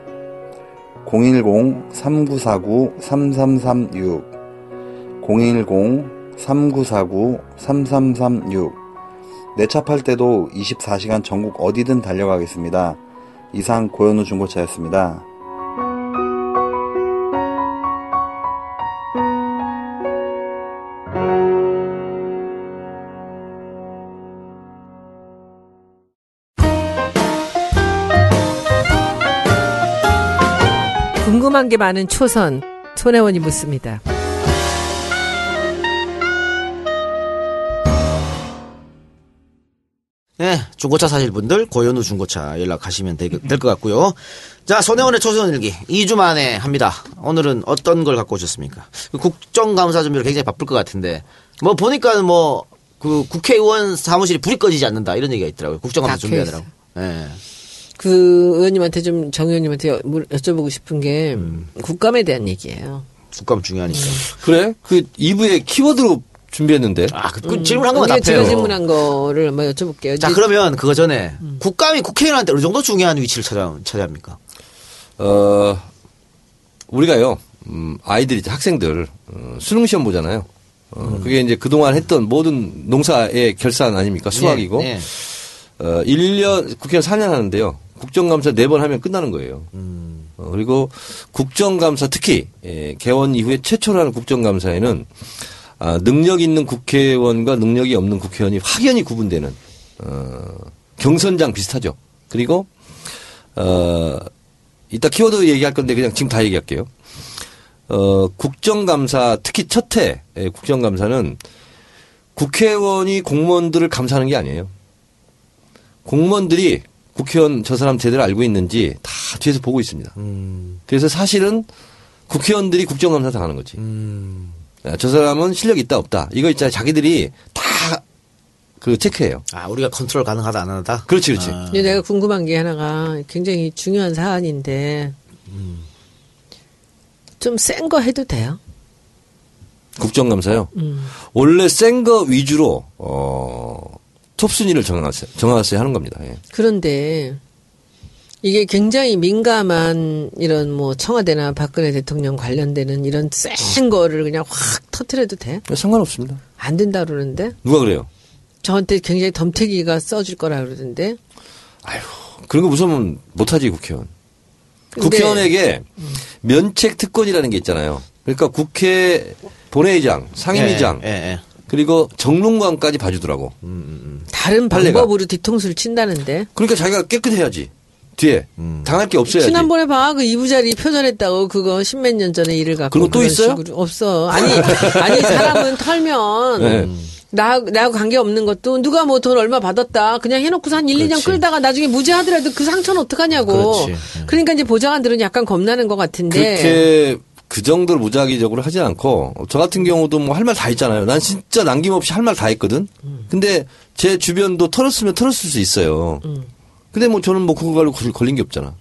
공일공 삼구사구 삼삼삼육 공일공 삼구사구 삼삼삼육 내 차 팔 때도 이십사 시간 전국 어디든 달려가겠습니다. 이상 고현우 중고차였습니다. 궁금한 게 많은 초선 손혜원이 묻습니다. 네, 중고차 사실 분들 고현우 중고차 연락하시면 될 것 같고요. 자, 손혜원의 초선일기 이 주 만에 합니다. 오늘은 어떤 걸 갖고 오셨습니까? 국정감사 준비를 굉장히 바쁠 것 같은데 뭐 보니까 뭐 그 국회의원 사무실이 불이 꺼지지 않는다 이런 얘기가 있더라고요. 국정감사 준비하더라고. 예. 네. 그 의원님한테 좀 정 의원님한테 여쭤보고 싶은 게 음. 국감에 대한 얘기예요. 국감 중요하니까. 그래? 그 이 부에 키워드로. 준비했는데. 아, 그 음, 질문한 것만 답해요. 제가 질문한 거를 한번 여쭤볼게요. 자, 그러면 그거 전에 음. 국감이 국회의원한테 어느 정도 중요한 위치를 찾아, 차지합니까? 어, 우리가요, 음, 아이들이 학생들 어, 수능 시험 보잖아요. 어, 음. 그게 이제 그동안 했던 모든 농사의 결산 아닙니까? 수학이고. 네, 네. 어, 일 년, 국회의원 사 년 하는데요. 국정감사 네 번 하면 끝나는 거예요. 음. 어, 그리고 국정감사 특히 예, 개원 이후에 최초로 하는 국정감사에는 아, 능력 있는 국회의원과 능력이 없는 국회의원이 확연히 구분되는 어, 경선장 비슷하죠. 그리고 어, 이따 키워드 얘기할 건데 그냥 지금 다 얘기할게요. 어, 국정감사 특히 첫 해 국정감사는 국회의원이 공무원들을 감사하는 게 아니에요. 공무원들이 국회의원 저 사람 제대로 알고 있는지 다 뒤에서 보고 있습니다. 그래서 사실은 국회의원들이 국정감사 당하는 거지. 음. 야, 저 사람은 실력 있다 없다. 이거 있잖아. 자기들이 다 그 체크해요. 아, 우리가 컨트롤 가능하다 안 하다. 그렇지, 그렇지. 아. 근데 내가 궁금한 게 하나가 굉장히 중요한 사안인데 음. 좀 센 거 해도 돼요? 국정감사요. 음. 원래 센 거 위주로 어, 톱 순위를 정하세요. 정하세요 하는 겁니다. 예. 그런데. 이게 굉장히 민감한 이런 뭐 청와대나 박근혜 대통령 관련되는 이런 센 거를 그냥 확 터트려도 돼? 상관없습니다. 안 된다 그러는데? 누가 그래요? 저한테 굉장히 덤태기가 써줄 거라 그러던데? 아유, 그런 거 무서우면 못하지, 국회의원. 국회의원에게 음. 면책 특권이라는 게 있잖아요. 그러니까 국회 본회의장, 상임위장. 예, 예, 예. 그리고 정론관까지 봐주더라고. 음, 음. 다른 방법으로 판례가. 뒤통수를 친다는데? 그러니까 자기가 깨끗해야지. 뒤에 음. 당할 게 없어야지. 지난번에 봐. 그 이부자리 표절했다고 그거 십몇 년 전에 일을 갖고. 그거 또 있어요? 없어. 아니 아니 사람은 털면 네. 나, 나하고 관계없는 것도 누가 뭐 돈 얼마 받았다 그냥 해놓고 한 일, 이 년 끌다가 나중에 무죄하더라도 그 상처는 어떡하냐고. 그렇지. 그러니까 이제 보좌관들은 약간 겁나는 것 같은데. 그렇게 그 정도로 무작위적으로 하지 않고 저 같은 경우도 뭐 할 말 다 했잖아요. 난 진짜 남김없이 할 말 다 했거든. 근데 제 주변도 털었으면 털었을 수 있어요. 음. 근데 뭐 저는 뭐 그거 가지고 걸린 게 없잖아.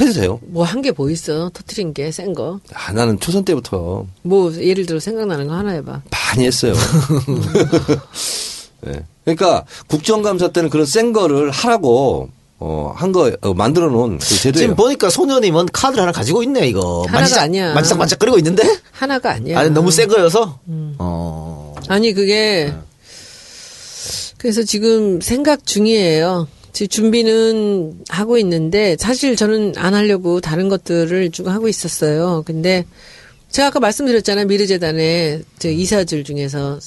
해주세요. 뭐 한 게 뭐 있어? 터트린 게 센 거. 아, 나는 초선 때부터. 뭐 예를 들어 생각나는 거 하나 해봐. 많이 했어요. 네. 그러니까 국정감사 때는 그런 센 거를 하라고 어, 한 거 어, 만들어 놓은 그 제도예요. 지금 보니까 소녀님은 카드를 하나 가지고 있네 이거. 하나가 만지작, 아니야. 만지작만지작 끓이고 있는데? 하나가 아니야. 아니 너무 센 거여서. 음. 어. 아니 그게 그래서 지금 생각 중이에요. 지금 준비는 하고 있는데 사실 저는 안 하려고 다른 것들을 좀 하고 있었어요. 근데 제가 아까 말씀드렸잖아요. 미르재단의 저 이사들 중에서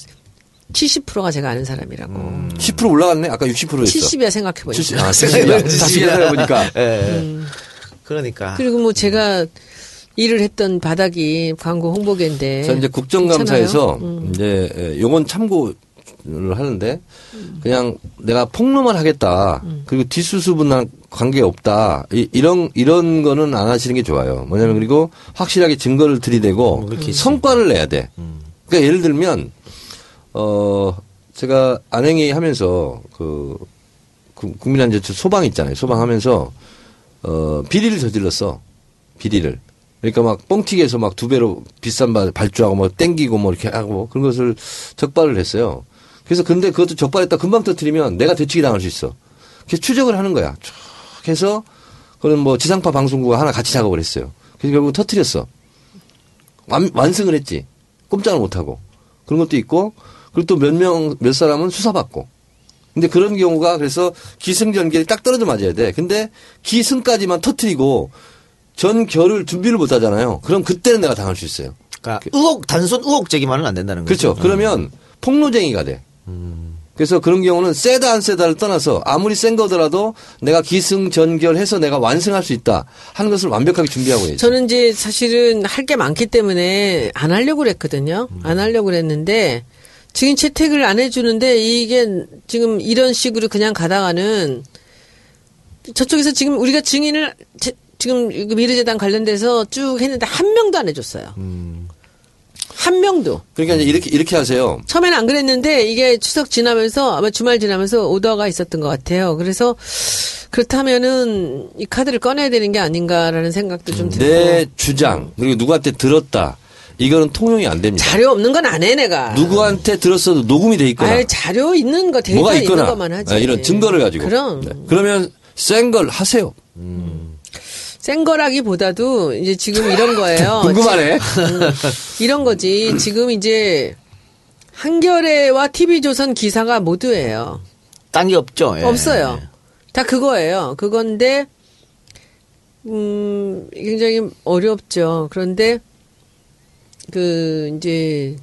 칠십 퍼센트가 제가 아는 사람이라고. 음. 십 퍼센트 올라갔네. 아까 육십 퍼센트였어. 칠십이야 생각해보니까. 칠십, 아, 칠십이야. 다시 생각해보니까. 음. 그러니까. 그리고 뭐 제가 일을 했던 바닥이 광고 홍보계인데. 자 이제 국정감사에서 음. 이제 요건 참고. 를 하는데 그냥 내가 폭로만 하겠다. 음. 그리고 뒷수습은 관계 없다. 이, 이런 이런 거는 안 하시는 게 좋아요. 뭐냐면 그리고 확실하게 증거를 들이대고 음, 성과를 내야 돼. 음. 그러니까 예를 들면 어 제가 안행이 하면서 그 국민안전처 소방 있잖아요. 소방하면서 어 비리를 저질렀어. 비리를. 그러니까 막 뻥튀기해서 막 두 배로 비싼 바 발주하고 뭐 땡기고 뭐 이렇게 하고 그런 것을 적발을 했어요. 그래서 근데 그것도 적발했다 금방 터뜨리면 내가 대치기 당할 수 있어. 그래서 추적을 하는 거야. 쭉 해서 그건 뭐 지상파 방송국과 하나 같이 작업을 했어요. 그래서 결국 터뜨렸어. 완, 완승을 했지. 꼼짝을 못하고. 그런 것도 있고 그리고 또 몇 명, 몇 사람은 수사받고. 근데 그런 경우가 그래서 기승전결이 딱 떨어져 맞아야 돼. 근데 기승까지만 터뜨리고 전 결을 준비를 못 하잖아요. 그럼 그때는 내가 당할 수 있어요. 그러니까 의혹, 단순 의혹 제기만은 안 된다는 거죠. 그렇죠. 그러면 폭로쟁이가 돼. 음. 그래서 그런 경우는 세다 안 세다를 떠나서 아무리 센 거더라도 내가 기승전결해서 내가 완승할 수 있다 하는 것을 완벽하게 준비하고 있어요. 저는 이제 사실은 할 게 많기 때문에 안 하려고 그랬거든요. 음. 안 하려고 그랬는데 지금 채택을 안 해주는데 이게 지금 이런 식으로 그냥 가다가는 저쪽에서 지금 우리가 증인을 제, 지금 미르재단 관련돼서 쭉 했는데 한 명도 안 해줬어요. 음. 한 명도. 그러니까 이제 이렇게, 이렇게 하세요. 처음에는 안 그랬는데 이게 추석 지나면서 아마 주말 지나면서 오더가 있었던 것 같아요. 그래서 그렇다면은 이 카드를 꺼내야 되는 게 아닌가라는 생각도 좀 들고. 내 주장, 그리고 누구한테 들었다. 이거는 통용이 안 됩니다. 자료 없는 건 안 해, 내가. 누구한테 들었어도 녹음이 돼 있거나. 아 자료 있는 거, 데이터 있거나. 있는 것만 하지. 아, 이런 증거를 가지고. 그럼. 네. 그러면 센 걸 하세요. 음. 센 거라기보다도 이제 지금 이런 거예요. 궁금하네. 음, 이런 거지. 지금 이제 한겨레와 티비조선 기사가 모두예요. 딴 게 없죠. 예. 없어요. 다 그거예요. 그건데 음, 굉장히 어렵죠. 그런데 그 이제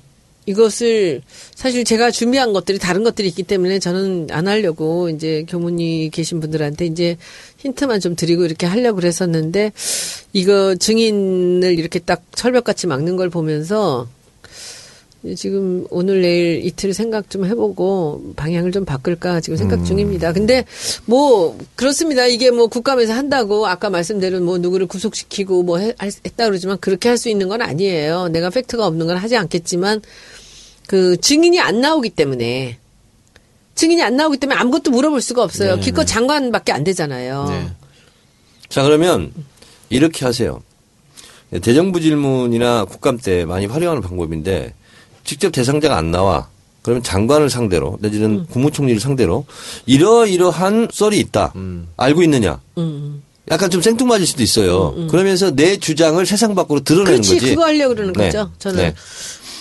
이것을 사실 제가 준비한 것들이 다른 것들이 있기 때문에 저는 안 하려고 이제 교문이 계신 분들한테 이제 힌트만 좀 드리고 이렇게 하려고 그랬었는데 이거 증인을 이렇게 딱 철벽같이 막는 걸 보면서 지금 오늘 내일 이틀 생각 좀 해보고 방향을 좀 바꿀까 지금 생각 음. 중입니다. 근데 뭐 그렇습니다. 이게 뭐 국감에서 한다고 아까 말씀대로 뭐 누구를 구속시키고 뭐 해, 했다 그러지만 그렇게 할 수 있는 건 아니에요. 내가 팩트가 없는 건 하지 않겠지만 그 증인이 안 나오기 때문에 증인이 안 나오기 때문에 아무것도 물어볼 수가 없어요. 네. 기껏 장관밖에 안 되잖아요. 네. 자 그러면 이렇게 하세요. 대정부 질문이나 국감 때 많이 활용하는 방법인데 직접 대상자가 안 나와. 그러면 장관을 상대로 내지는 음. 국무총리를 상대로 이러이러한 썰이 있다. 음. 알고 있느냐. 음. 약간 좀 생뚱맞을 수도 있어요. 음, 음. 그러면서 내 주장을 세상 밖으로 드러내는 그렇지, 거지. 그렇지. 그거 하려고 그러는 네. 거죠. 저는. 네.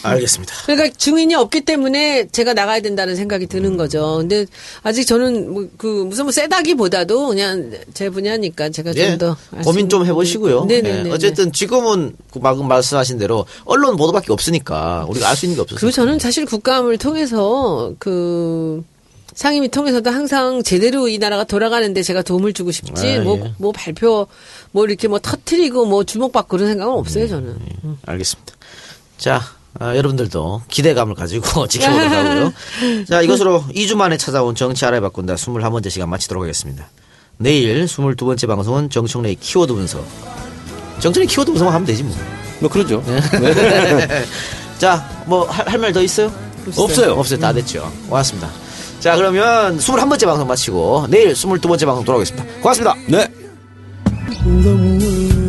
알겠습니다. 그러니까 증인이 없기 때문에 제가 나가야 된다는 생각이 드는 음. 거죠. 근데 아직 저는 뭐 그 무슨 뭐 세다기보다도 그냥 제 분야니까 제가 네. 좀 더 고민 좀 해보시고요. 네네네. 네. 어쨌든 지금은 방금 말씀하신 대로 언론 보도밖에 없으니까 우리가 알 수 있는 게 없어서. 그리고 저는 사실 국감을 통해서 그. 상임위 통해서도 항상 제대로 이 나라가 돌아가는데 제가 도움을 주고 싶지 뭐뭐 아, 예. 뭐 발표 뭐 이렇게 뭐 터트리고 뭐 주목받고 그런 생각은 없어요 저는. 예, 예. 알겠습니다. 자 아, 여러분들도 기대감을 가지고 지켜보도록 하고요. 자 이것으로 이 주 만에 찾아온 정치 알아야 바꾼다 이십일 번째 시간 마치도록 하겠습니다. 내일 이십이 번째 방송은 정청래의 키워드 분석. 정청래 키워드 분석만 하면 되지 뭐. 뭐 그러죠. 자 뭐 할 말 더 있어요? 없어요. 없어요. 없어요. 다 됐죠. 고맙습니다. 자 그러면 이십일 번째 방송 마치고 내일 이십이 번째 방송 돌아오겠습니다. 고맙습니다. 네.